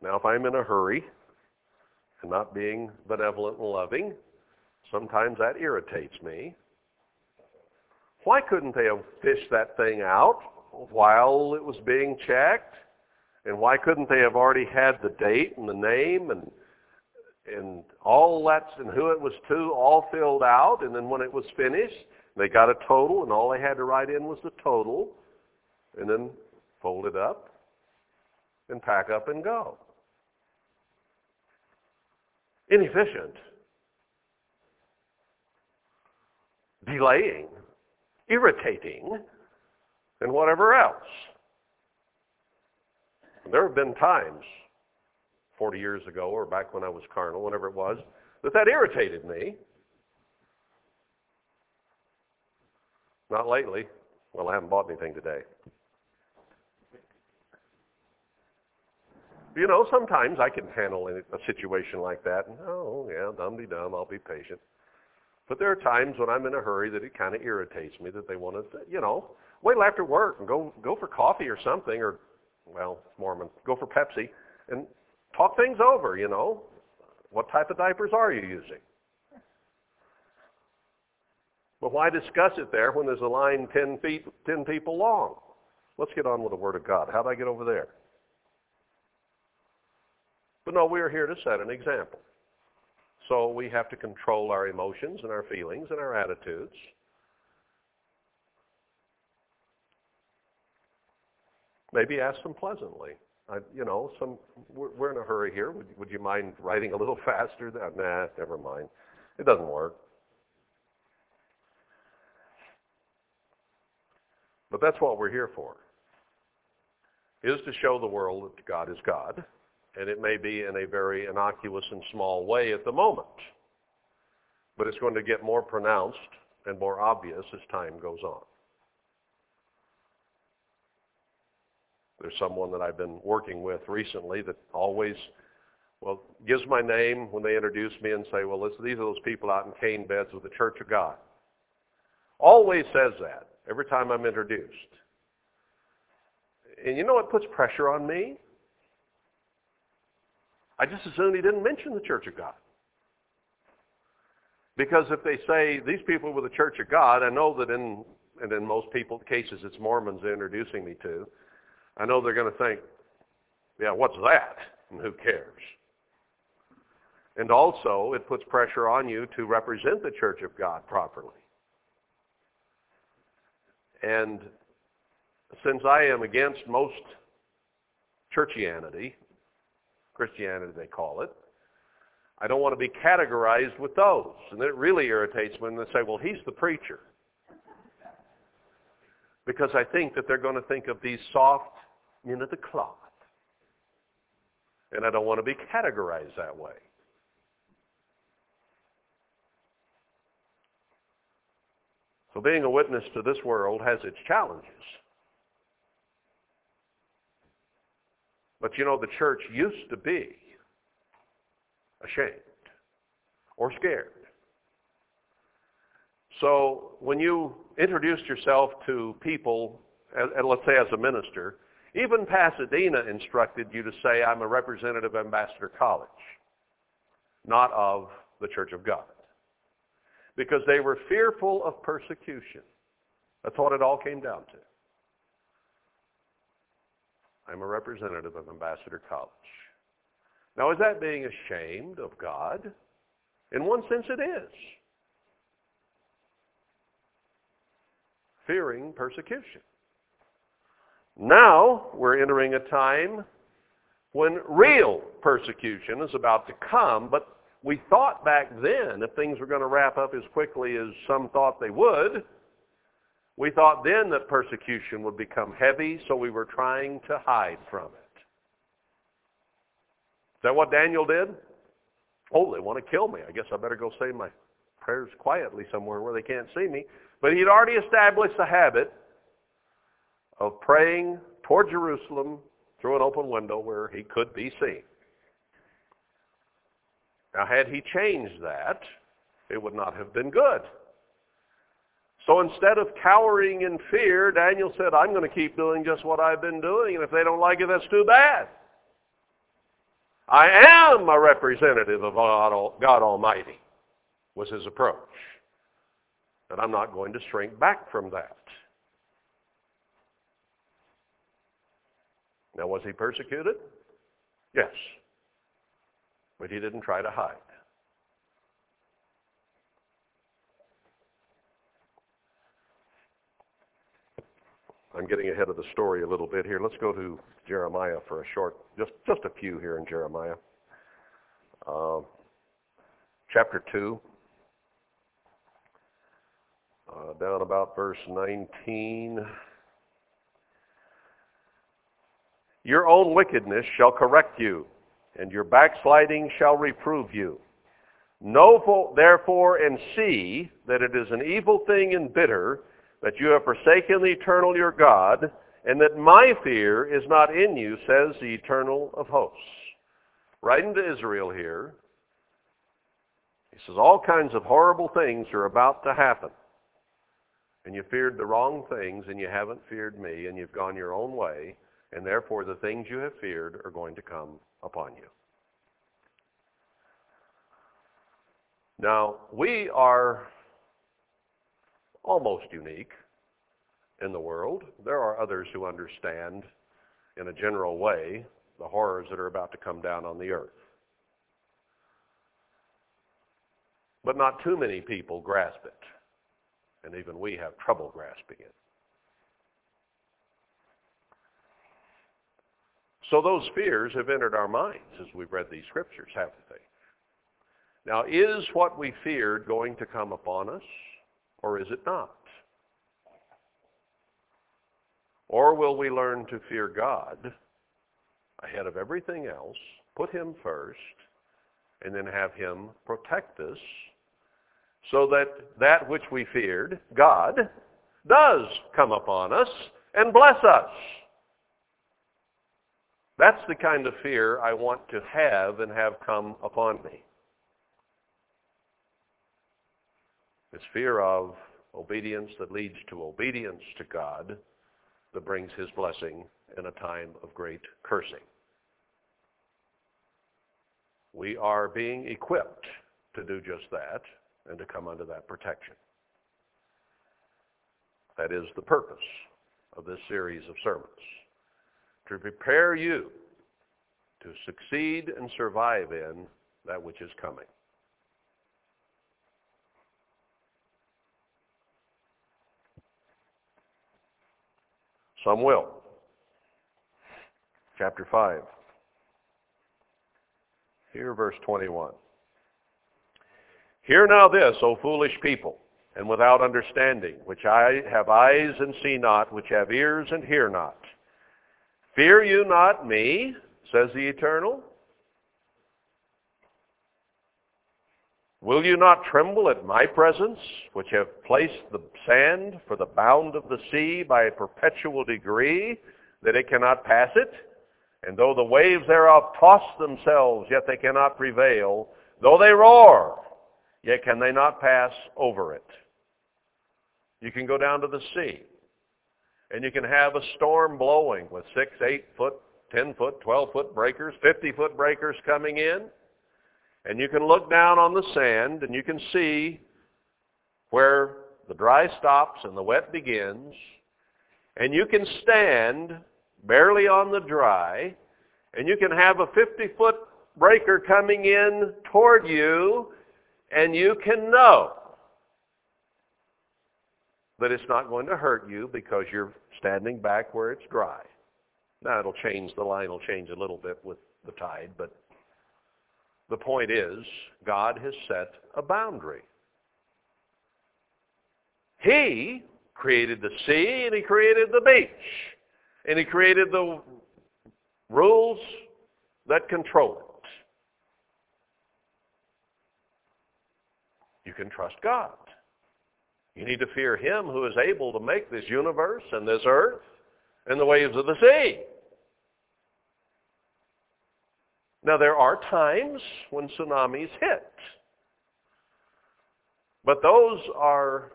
Now, if I'm in a hurry and not being benevolent and loving, sometimes that irritates me. Why couldn't they have fished that thing out while it was being checked? And why couldn't they have already had the date and the name and and all that and who it was to all filled out? And then when it was finished, they got a total, and all they had to write in was the total, and then fold it up and pack up and go. Inefficient. Delaying. Irritating. And whatever else. There have been times, forty years ago or back when I was carnal, whenever it was, that that irritated me. Not lately. Well, I haven't bought anything today. You know, sometimes I can handle a situation like that. And, oh, yeah, dum-de-dum, I'll be patient. But there are times when I'm in a hurry that it kind of irritates me that they want to, you know, wait till after work and go go for coffee or something, or, well, Mormon, go for Pepsi and talk things over, you know. What type of diapers are you using? But why discuss it there when there's a line ten feet, ten people long? Let's get on with the Word of God. How do I get over there? But no, we are here to set an example. So we have to control our emotions and our feelings and our attitudes. Maybe ask them pleasantly. I, you know, some we're, we're in a hurry here. Would, would you mind writing a little faster? That, nah, never mind. It doesn't work. But that's what we're here for, is to show the world that God is God, and it may be in a very innocuous and small way at the moment, but it's going to get more pronounced and more obvious as time goes on. There's someone that I've been working with recently that always, well, gives my name when they introduce me and say, well, listen, these are those people out in cane beds with the Church of God. Always says that every time I'm introduced. And you know what puts pressure on me? I just assumed he didn't mention the Church of God. Because if they say, these people were the Church of God, I know that in, and in most people cases it's Mormons they're introducing me to, I know they're going to think, yeah, what's that? And who cares? And also, it puts pressure on you to represent the Church of God properly. And since I am against most churchianity, Christianity they call it, I don't want to be categorized with those. And it really irritates me when they say, well, he's the preacher. Because I think that they're going to think of these soft men of the cloth. And I don't want to be categorized that way. So being a witness to this world has its challenges. But you know, the church used to be ashamed or scared. So when you introduced yourself to people, and let's say as a minister, even Pasadena instructed you to say, I'm a representative of Ambassador College, not of the Church of God, because they were fearful of persecution. That's what it all came down to. I'm a representative of Ambassador College. Now, is that being ashamed of God? In one sense, it is. Fearing persecution. Now, we're entering a time when real persecution is about to come, but we thought back then, if things were going to wrap up as quickly as some thought they would, we thought then that persecution would become heavy, so we were trying to hide from it. Is that what Daniel did? Oh, they want to kill me. I guess I better go say my prayers quietly somewhere where they can't see me. But he'd already established the habit of praying toward Jerusalem through an open window where he could be seen. Now, had he changed that, it would not have been good. So instead of cowering in fear, Daniel said, I'm going to keep doing just what I've been doing, and if they don't like it, that's too bad. I am a representative of God Almighty, was his approach. And I'm not going to shrink back from that. Now, was he persecuted? Yes. But he didn't try to hide. I'm getting ahead of the story a little bit here. Let's go to Jeremiah for a short, just, just a few here in Jeremiah. Uh, chapter two, uh, down about verse nineteen. Your own wickedness shall correct you, and your backsliding shall reprove you. Know therefore and see that it is an evil thing and bitter, that you have forsaken the eternal your God, and that my fear is not in you, says the Eternal of hosts. Writing to Israel here, he says all kinds of horrible things are about to happen. And you feared the wrong things, and you haven't feared me, and you've gone your own way, and therefore the things you have feared are going to come upon you. Now, we are almost unique in the world. There are others who understand in a general way the horrors that are about to come down on the earth. But not too many people grasp it, and even we have trouble grasping it. So those fears have entered our minds as we've read these scriptures, haven't they? Now, is what we feared going to come upon us, or is it not? Or will we learn to fear God ahead of everything else, put him first, and then have him protect us so that that which we feared, God, does come upon us and bless us? That's the kind of fear I want to have and have come upon me. It's fear of obedience that leads to obedience to God that brings his blessing in a time of great cursing. We are being equipped to do just that and to come under that protection. That is the purpose of this series of sermons, to prepare you to succeed and survive in that which is coming. Some will. Chapter five. Hear verse twenty-one. Hear now this, O foolish people, and without understanding, which I have eyes and see not, which have ears and hear not. Fear you not me, says the Eternal? Will you not tremble at my presence, which have placed the sand for the bound of the sea by a perpetual degree, that it cannot pass it? And though the waves thereof toss themselves, yet they cannot prevail. Though they roar, yet can they not pass over it. You can go down to the sea, and you can have a storm blowing with six, eight foot, ten foot, twelve foot breakers, fifty foot breakers coming in. And you can look down on the sand and you can see where the dry stops and the wet begins. And you can stand barely on the dry. And you can have a fifty-foot breaker coming in toward you. And you can know that it's not going to hurt you because you're standing back where it's dry. Now it'll change, the line will change a little bit with the tide, but the point is, God has set a boundary. He created the sea, and he created the beach, and he created the rules that control it. You can trust God. You need to fear him who is able to make this universe and this earth and the waves of the sea. Now, there are times when tsunamis hit, but those are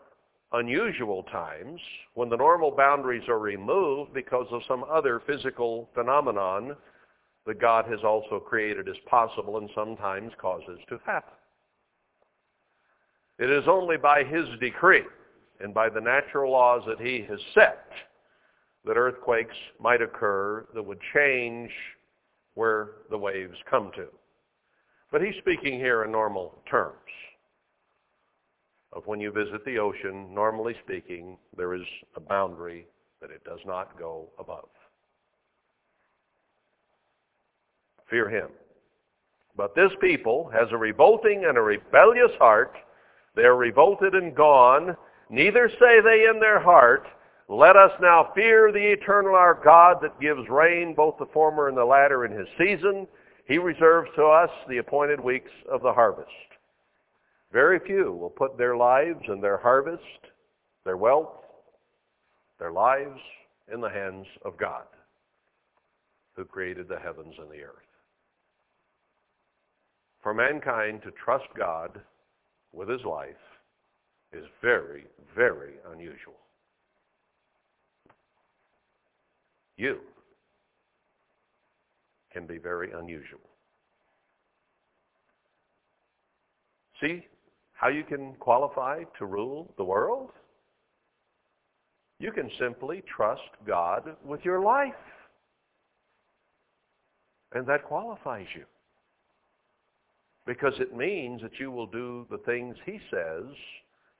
unusual times when the normal boundaries are removed because of some other physical phenomenon that God has also created as possible and sometimes causes to happen. It is only by his decree and by the natural laws that he has set that earthquakes might occur that would change where the waves come to. But he's speaking here in normal terms of when you visit the ocean, normally speaking, there is a boundary that it does not go above. Fear him. But this people has a revolting and a rebellious heart. They are revolted and gone. Neither say they in their heart, let us now fear the Eternal our God that gives rain, both the former and the latter in his season. He reserves to us the appointed weeks of the harvest. Very few will put their lives and their harvest, their wealth, their lives in the hands of God, who created the heavens and the earth. For mankind to trust God with his life is very, very unusual. You can be very unusual. See how you can qualify to rule the world? You can simply trust God with your life. And that qualifies you. Because it means that you will do the things he says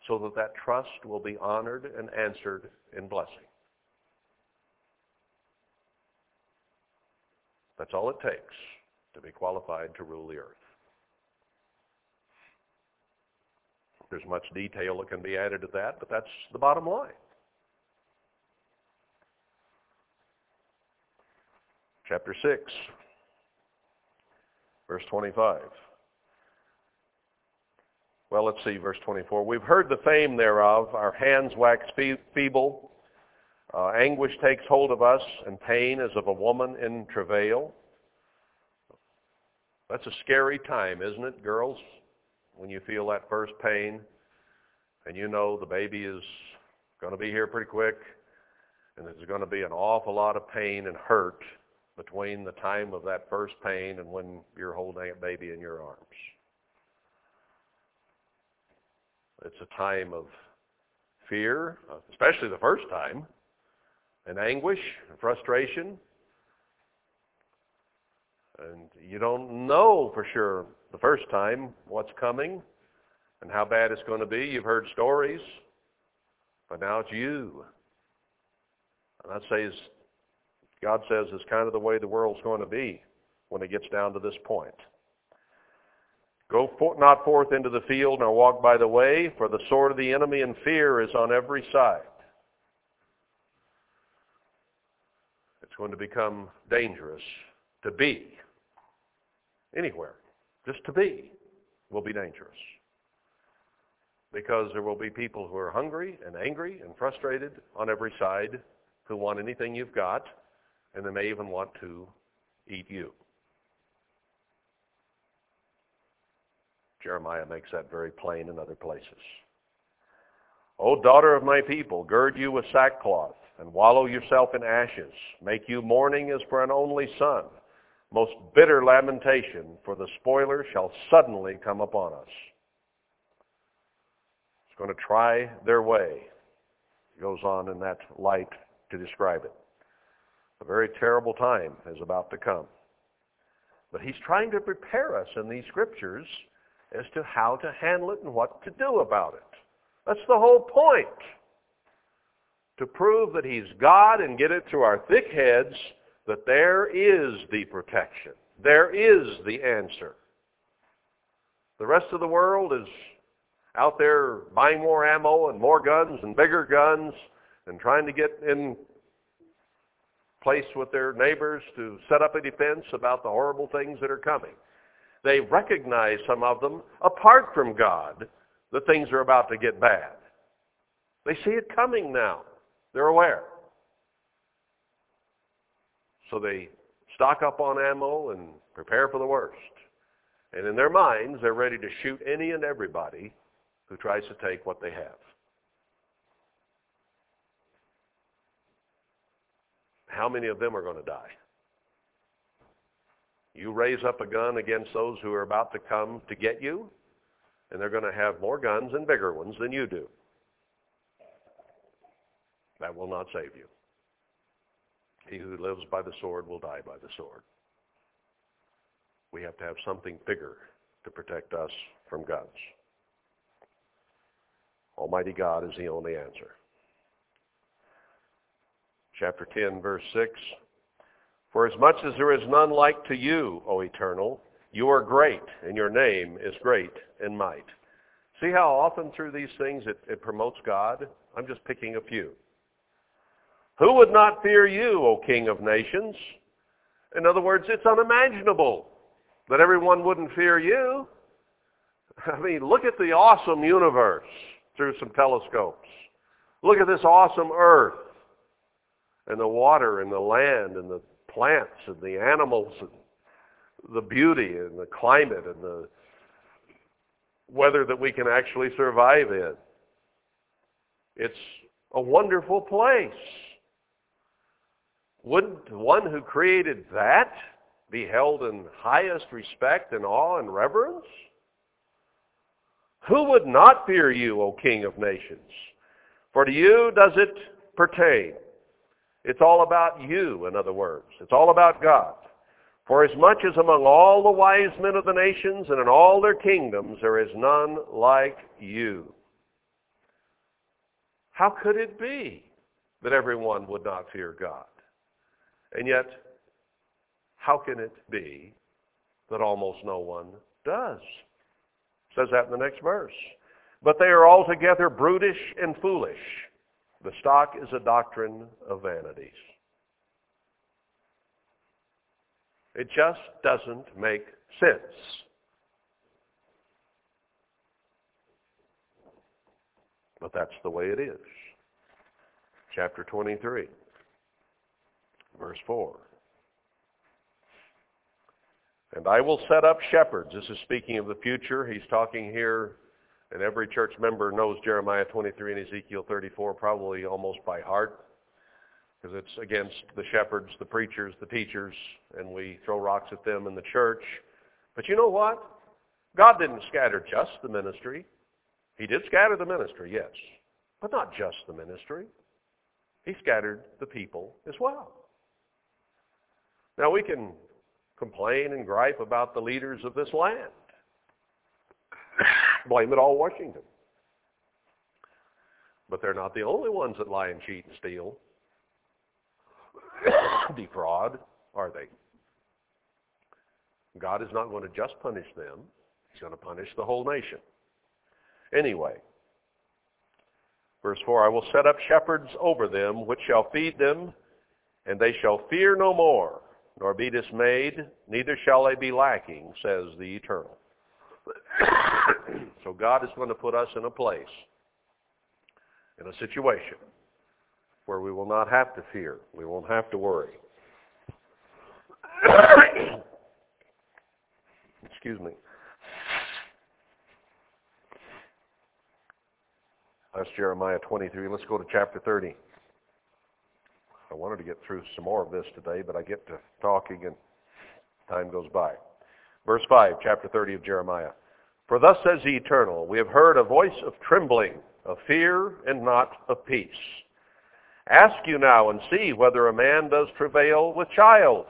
so that that trust will be honored and answered in blessing. That's all it takes to be qualified to rule the earth. There's much detail that can be added to that, but that's the bottom line. Chapter six, verse twenty-five. Well, let's see, verse twenty-four. We've heard the fame thereof. Our hands wax feeble. Uh, anguish takes hold of us, and pain as of a woman in travail. That's a scary time, isn't it, girls? When you feel that first pain, and you know the baby is going to be here pretty quick, and there's going to be an awful lot of pain and hurt between the time of that first pain and when you're holding a baby in your arms. It's a time of fear, especially the first time, and anguish and frustration. And you don't know for sure the first time what's coming and how bad it's going to be. You've heard stories, but now it's you. And I'd say God says it's kind of the way the world's going to be when it gets down to this point. Go for, not forth into the field, nor walk by the way, for the sword of the enemy and fear is on every side. It's going to become dangerous to be anywhere. Just to be will be dangerous, because there will be people who are hungry and angry and frustrated on every side, who want anything you've got, and they may even want to eat you. Jeremiah makes that very plain in other places. O daughter of my people, gird you with sackcloth, and wallow yourself in ashes. Make you mourning as for an only son, most bitter lamentation, for the spoiler shall suddenly come upon us. It's going to try their way. It goes on in that light to describe it. A very terrible time is about to come. But he's trying to prepare us in these scriptures as to how to handle it and what to do about it. That's the whole point. To prove that he's God and get it through our thick heads that there is the protection. There is the answer. The rest of the world is out there buying more ammo and more guns and bigger guns and trying to get in place with their neighbors to set up a defense about the horrible things that are coming. They recognize, some of them, apart from God, that things are about to get bad. They see it coming now. They're aware. So they stock up on ammo and prepare for the worst. And in their minds, they're ready to shoot any and everybody who tries to take what they have. How many of them are going to die? You raise up a gun against those who are about to come to get you, and they're going to have more guns and bigger ones than you do. That will not save you. He who lives by the sword will die by the sword. We have to have something bigger to protect us from guns. Almighty God is the only answer. Chapter ten, verse six. For as much as there is none like to you, O Eternal, you are great, and your name is great in might. See how often through these things it, it promotes God? I'm just picking a few. Who would not fear you, O King of nations? In other words, it's unimaginable that everyone wouldn't fear you. I mean, look at the awesome universe through some telescopes. Look at this awesome earth, and the water, and the land, and the plants, and the animals, and the beauty, and the climate, and the weather that we can actually survive in. It's a wonderful place. Wouldn't one who created that be held in highest respect and awe and reverence? Who would not fear you, O King of nations? For to you does it pertain. It's all about you, in other words. It's all about God. For as much as among all the wise men of the nations and in all their kingdoms, there is none like you. How could it be that everyone would not fear God? And yet, How can it be that almost no one does? It says that in the next verse. But they are altogether brutish and foolish. The stock is a doctrine of vanities. It just doesn't make sense. But that's the way it is. Chapter twenty-three, verse four. And I will set up shepherds. This is speaking of the future. He's talking here, and every church member knows Jeremiah twenty-three and Ezekiel thirty-four probably almost by heart, because it's against the shepherds, the preachers, the teachers, and we throw rocks at them in the church. But you know what? God didn't scatter just the ministry. He did scatter the ministry, yes, but not just the ministry. He scattered the people as well. Now we can complain and gripe about the leaders of this land. Blame it all Washington. But they're not the only ones that lie and cheat and steal. Defraud, are they? God is not going to just punish them. He's going to punish the whole nation. Anyway, verse four, I will set up shepherds over them, which shall feed them, and they shall fear no more, nor be dismayed, neither shall they be lacking, says the Eternal. So God is going to put us in a place, in a situation, where we will not have to fear. We won't have to worry. Excuse me. That's Jeremiah twenty-three. Let's go to chapter thirty. I wanted to get through some more of this today, but I get to talking and time goes by. Verse five, chapter thirty of Jeremiah. For thus says the Eternal, we have heard a voice of trembling, of fear, and not of peace. Ask you now and see whether a man does travail with child.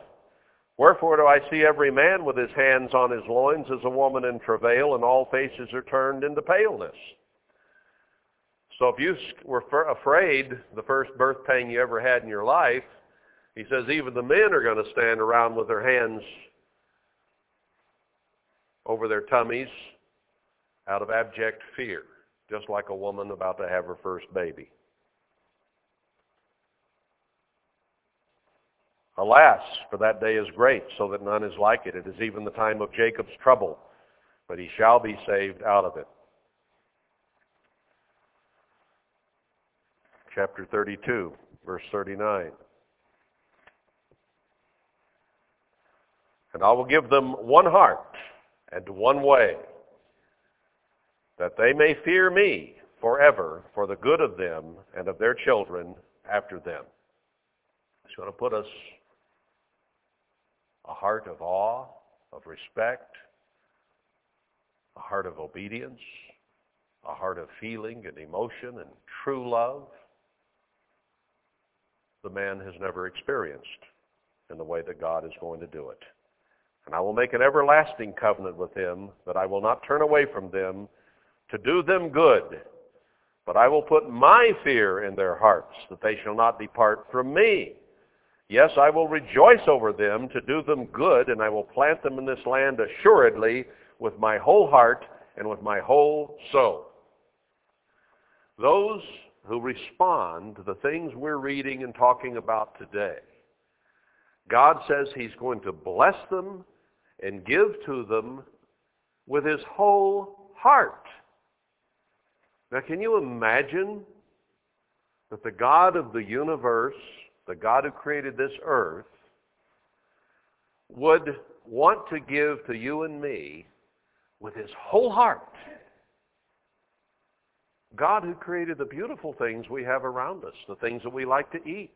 Wherefore do I see every man with his hands on his loins as a woman in travail, and all faces are turned into paleness. So if you were afraid the first birth pang you ever had in your life, he says even the men are going to stand around with their hands over their tummies out of abject fear, just like a woman about to have her first baby. Alas, for that day is great, so that none is like it. It is even the time of Jacob's trouble, but he shall be saved out of it. Chapter thirty-two, verse thirty-nine. And I will give them one heart and one way, that they may fear me forever for the good of them and of their children after them. He's going to put us a heart of awe, of respect, a heart of obedience, a heart of feeling and emotion and true love the man has never experienced in the way that God is going to do it. And I will make an everlasting covenant with them, that I will not turn away from them to do them good, but I will put my fear in their hearts, that they shall not depart from me. Yes, I will rejoice over them to do them good, and I will plant them in this land assuredly with my whole heart and with my whole soul. Those who respond to the things we're reading and talking about today, God says he's going to bless them and give to them with his whole heart. Now, can you imagine that the God of the universe, the God who created this earth, would want to give to you and me with his whole heart? God who created the beautiful things we have around us, the things that we like to eat,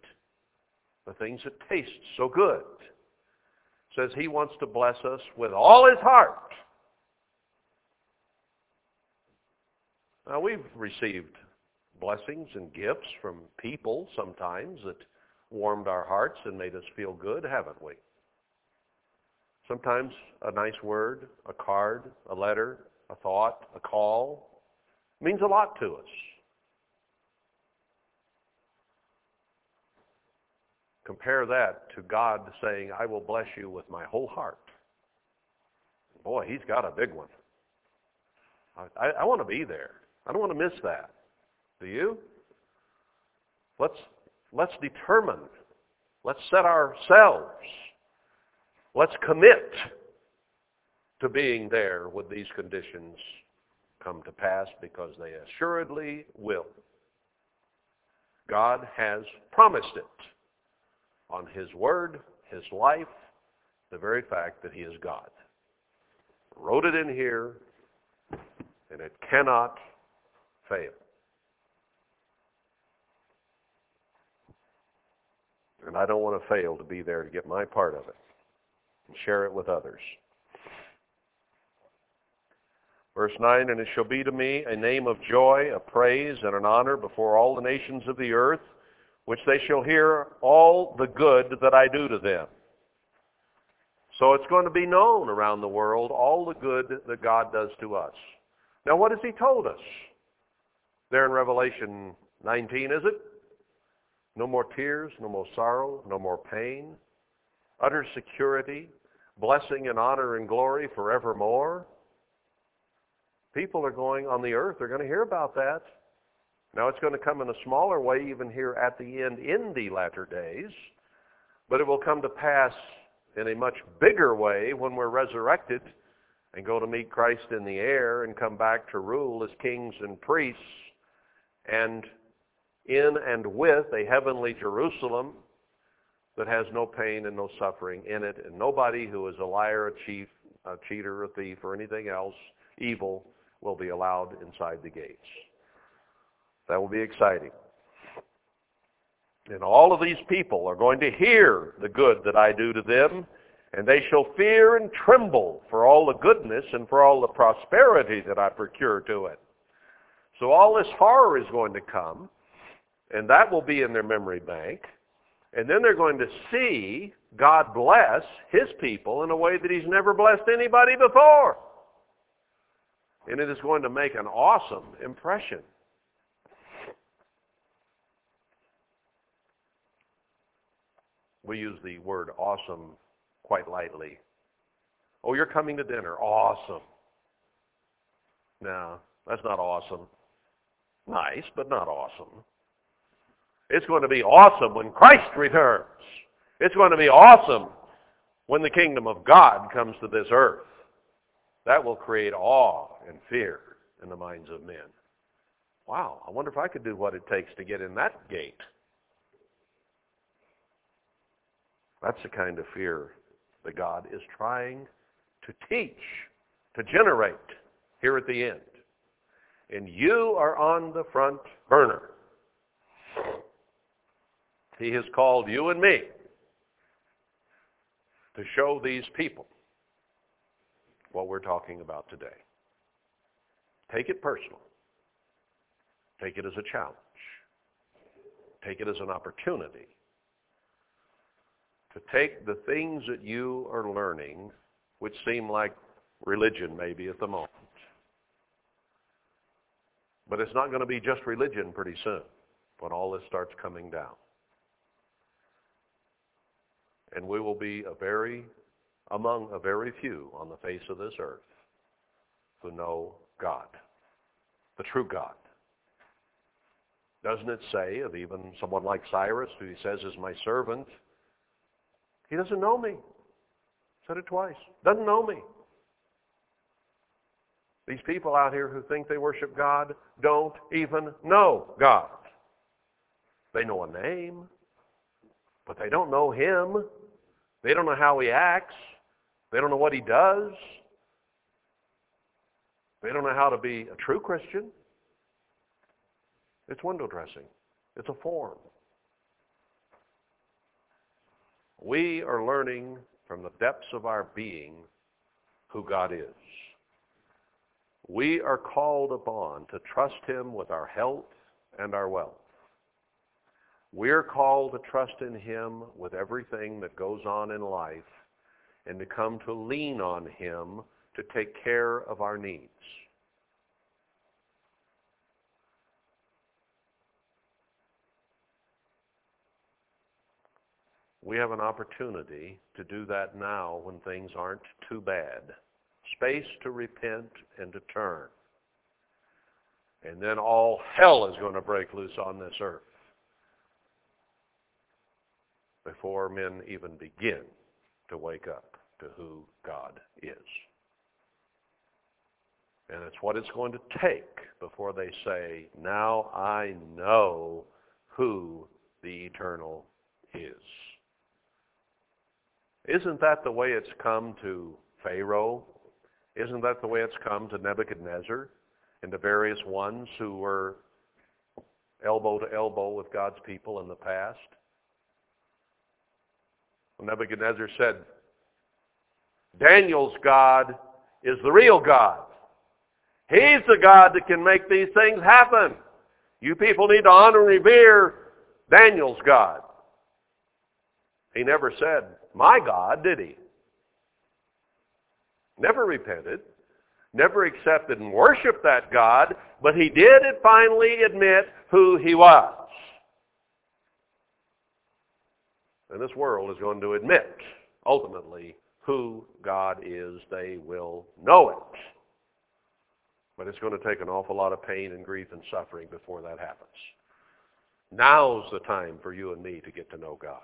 the things that taste so good, says he wants to bless us with all his heart. Now, we've received blessings and gifts from people sometimes that warmed our hearts and made us feel good, haven't we? Sometimes a nice word, a card, a letter, a thought, a call means a lot to us. Compare that to God saying, I will bless you with my whole heart. Boy, he's got a big one. I, I, I want to be there. I don't want to miss that. Do you? Let's, let's determine. Let's set ourselves. Let's commit to being there when these conditions come to pass, because they assuredly will. God has promised it on his word, his life, the very fact that he is God. Wrote it in here, and it cannot fail. And I don't want to fail to be there to get my part of it and share it with others. Verse nine, and it shall be to me a name of joy, a praise, and an honor before all the nations of the earth, which they shall hear all the good that I do to them. So it's going to be known around the world, all the good that God does to us. Now what has he told us? There in Revelation nineteen, is it? No more tears, no more sorrow, no more pain. Utter security, blessing and honor and glory forevermore. People are going on the earth, they're going to hear about that. Now it's going to come in a smaller way even here at the end in the latter days, but it will come to pass in a much bigger way when we're resurrected and go to meet Christ in the air and come back to rule as kings and priests, and in and with a heavenly Jerusalem that has no pain and no suffering in it, and nobody who is a liar, a chief, a cheater, a thief, or anything else evil will be allowed inside the gates. That will be exciting. And all of these people are going to hear the good that I do to them, and they shall fear and tremble for all the goodness and for all the prosperity that I procure to it. So all this horror is going to come, and that will be in their memory bank. And then they're going to see God bless his people in a way that he's never blessed anybody before. And it is going to make an awesome impression. We use the word awesome quite lightly. Oh, you're coming to dinner. Awesome. No, that's not awesome. Nice, but not awesome. It's going to be awesome when Christ returns. It's going to be awesome when the kingdom of God comes to this earth. That will create awe and fear in the minds of men. Wow, I wonder if I could do what it takes to get in that gate. That's the kind of fear that God is trying to teach, to generate here at the end. And you are on the front burner. He has called you and me to show these people what we're talking about today. Take it personal. Take it as a challenge. Take it as an opportunity to take the things that you are learning, which seem like religion maybe at the moment. But it's not going to be just religion pretty soon when all this starts coming down. And we will be a very among a very few on the face of this earth who know God, the true God. Doesn't it say of even someone like Cyrus, who he says is my servant, he doesn't know me. Said it twice. Doesn't know me. These people out here who think they worship God don't even know God. They know a name, but they don't know him. They don't know how he acts. They don't know what he does. They don't know how to be a true Christian. It's window dressing. It's a form. We are learning from the depths of our being who God is. We are called upon to trust him with our health and our wealth. We're called to trust in him with everything that goes on in life, and to come to lean on him to take care of our needs. We have an opportunity to do that now when things aren't too bad. Space to repent and to turn. And then all hell is going to break loose on this earth before men even begin to wake up to who God is. And it's what it's going to take before they say, now I know who the eternal is. Isn't that the way it's come to Pharaoh? Isn't that the way it's come to Nebuchadnezzar and the various ones who were elbow to elbow with God's people in the past? When Nebuchadnezzar said, Daniel's God is the real God. He's the God that can make these things happen. You people need to honor and revere Daniel's God. He never said, my God, did he? Never repented, never accepted and worshiped that God, but he did finally admit who he was. And this world is going to admit, ultimately, who God is. They will know it. But it's going to take an awful lot of pain and grief and suffering before that happens. Now's the time for you and me to get to know God.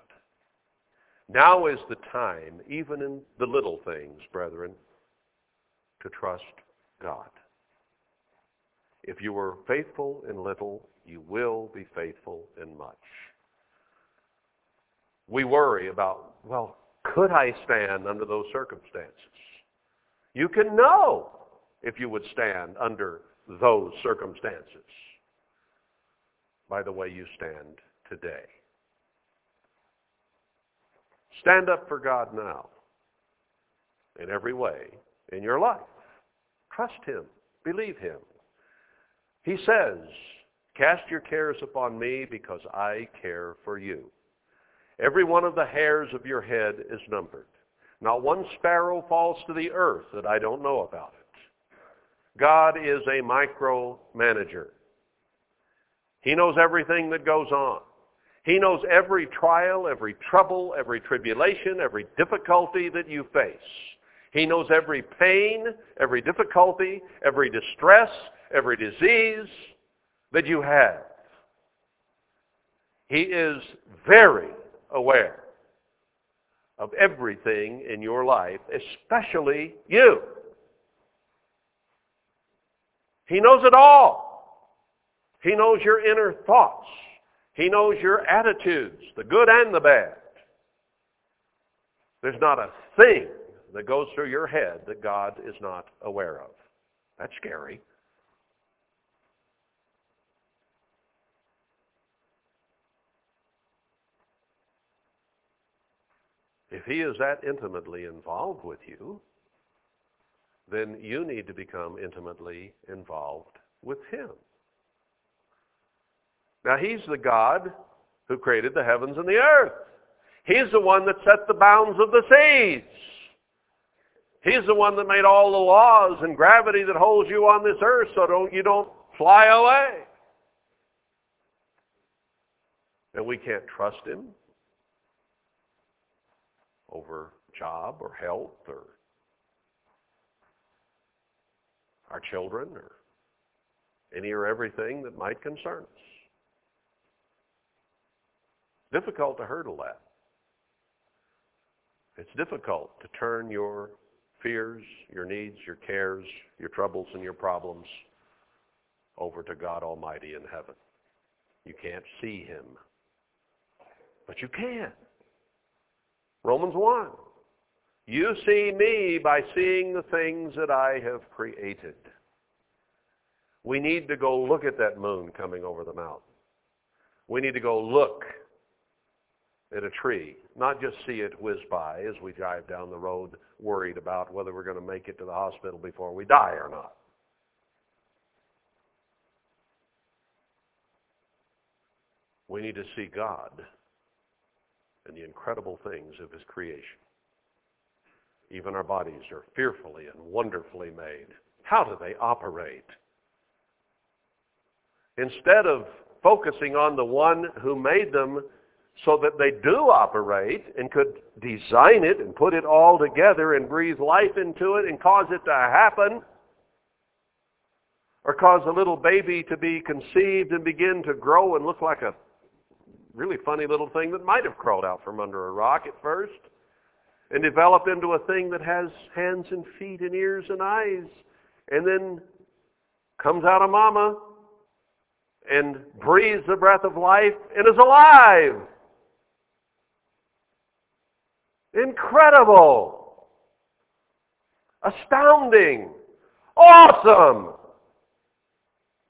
Now is the time, even in the little things, brethren, to trust God. If you were faithful in little, you will be faithful in much. We worry about, well, could I stand under those circumstances? You can know if you would stand under those circumstances by the way you stand today. Stand up for God now in every way in your life. Trust him. Believe him. He says, cast your cares upon me because I care for you. Every one of the hairs of your head is numbered. Not one sparrow falls to the earth that I don't know about it. God is a micromanager. He knows everything that goes on. He knows every trial, every trouble, every tribulation, every difficulty that you face. He knows every pain, every difficulty, every distress, every disease that you have. He is very aware of everything in your life, especially you. He knows it all. He knows your inner thoughts. He knows your attitudes, the good and the bad. There's not a thing that goes through your head that God is not aware of. That's scary. If he is that intimately involved with you, then you need to become intimately involved with him. Now, he's the God who created the heavens and the earth. He's the one that set the bounds of the seas. He's the one that made all the laws and gravity that holds you on this earth so don't, you don't fly away. And we can't trust him over job or health or our children or any or everything that might concern us. Difficult to hurdle that. It's difficult to turn your fears, your needs, your cares, your troubles, and your problems over to God Almighty in heaven. You can't see him, but you can. Romans one, you see me by seeing the things that I have created. We need to go look at that moon coming over the mountain. We need to go look at a tree, not just see it whiz by as we drive down the road worried about whether we're going to make it to the hospital before we die or not. We need to see God and the incredible things of his creation. Even our bodies are fearfully and wonderfully made. How do they operate? Instead of focusing on the one who made them, so that they do operate and could design it and put it all together and breathe life into it and cause it to happen, or cause a little baby to be conceived and begin to grow and look like a really funny little thing that might have crawled out from under a rock at first and develop into a thing that has hands and feet and ears and eyes, and then comes out of mama and breathes the breath of life and is alive. Incredible. Astounding. Awesome.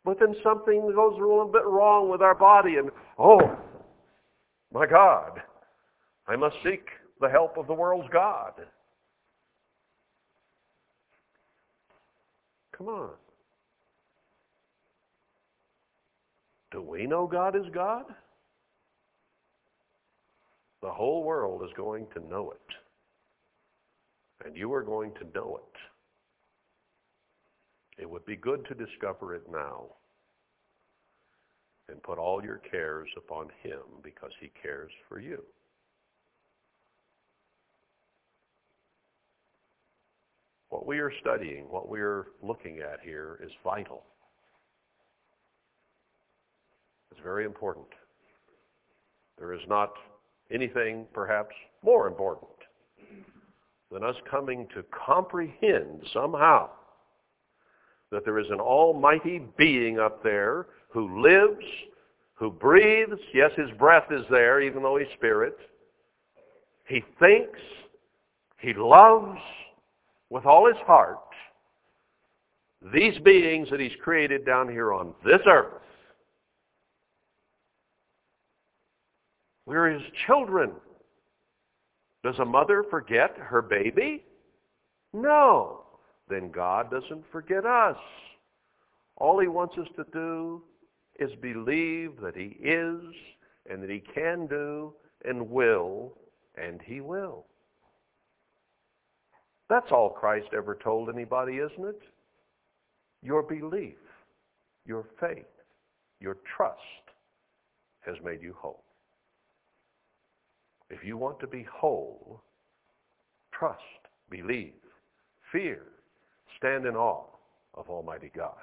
But then something goes a little bit wrong with our body and, oh, my God, I must seek the help of the world's God. Come on. Do we know God is God? The whole world is going to know it. And you are going to know it. It would be good to discover it now and put all your cares upon Him, because He cares for you. What we are studying, what we are looking at here is vital. It's very important. There is not anything perhaps more important than us coming to comprehend somehow that there is an almighty being up there who lives, who breathes. Yes, His breath is there, even though He's spirit. He thinks, He loves with all His heart these beings that He's created down here on this earth. We're His children. Does a mother forget her baby? No. Then God doesn't forget us. All He wants us to do is believe that He is, and that He can do, and will, and He will. That's all Christ ever told anybody, isn't it? Your belief, your faith, your trust has made you whole. If you want to be whole, trust, believe, fear, stand in awe of Almighty God.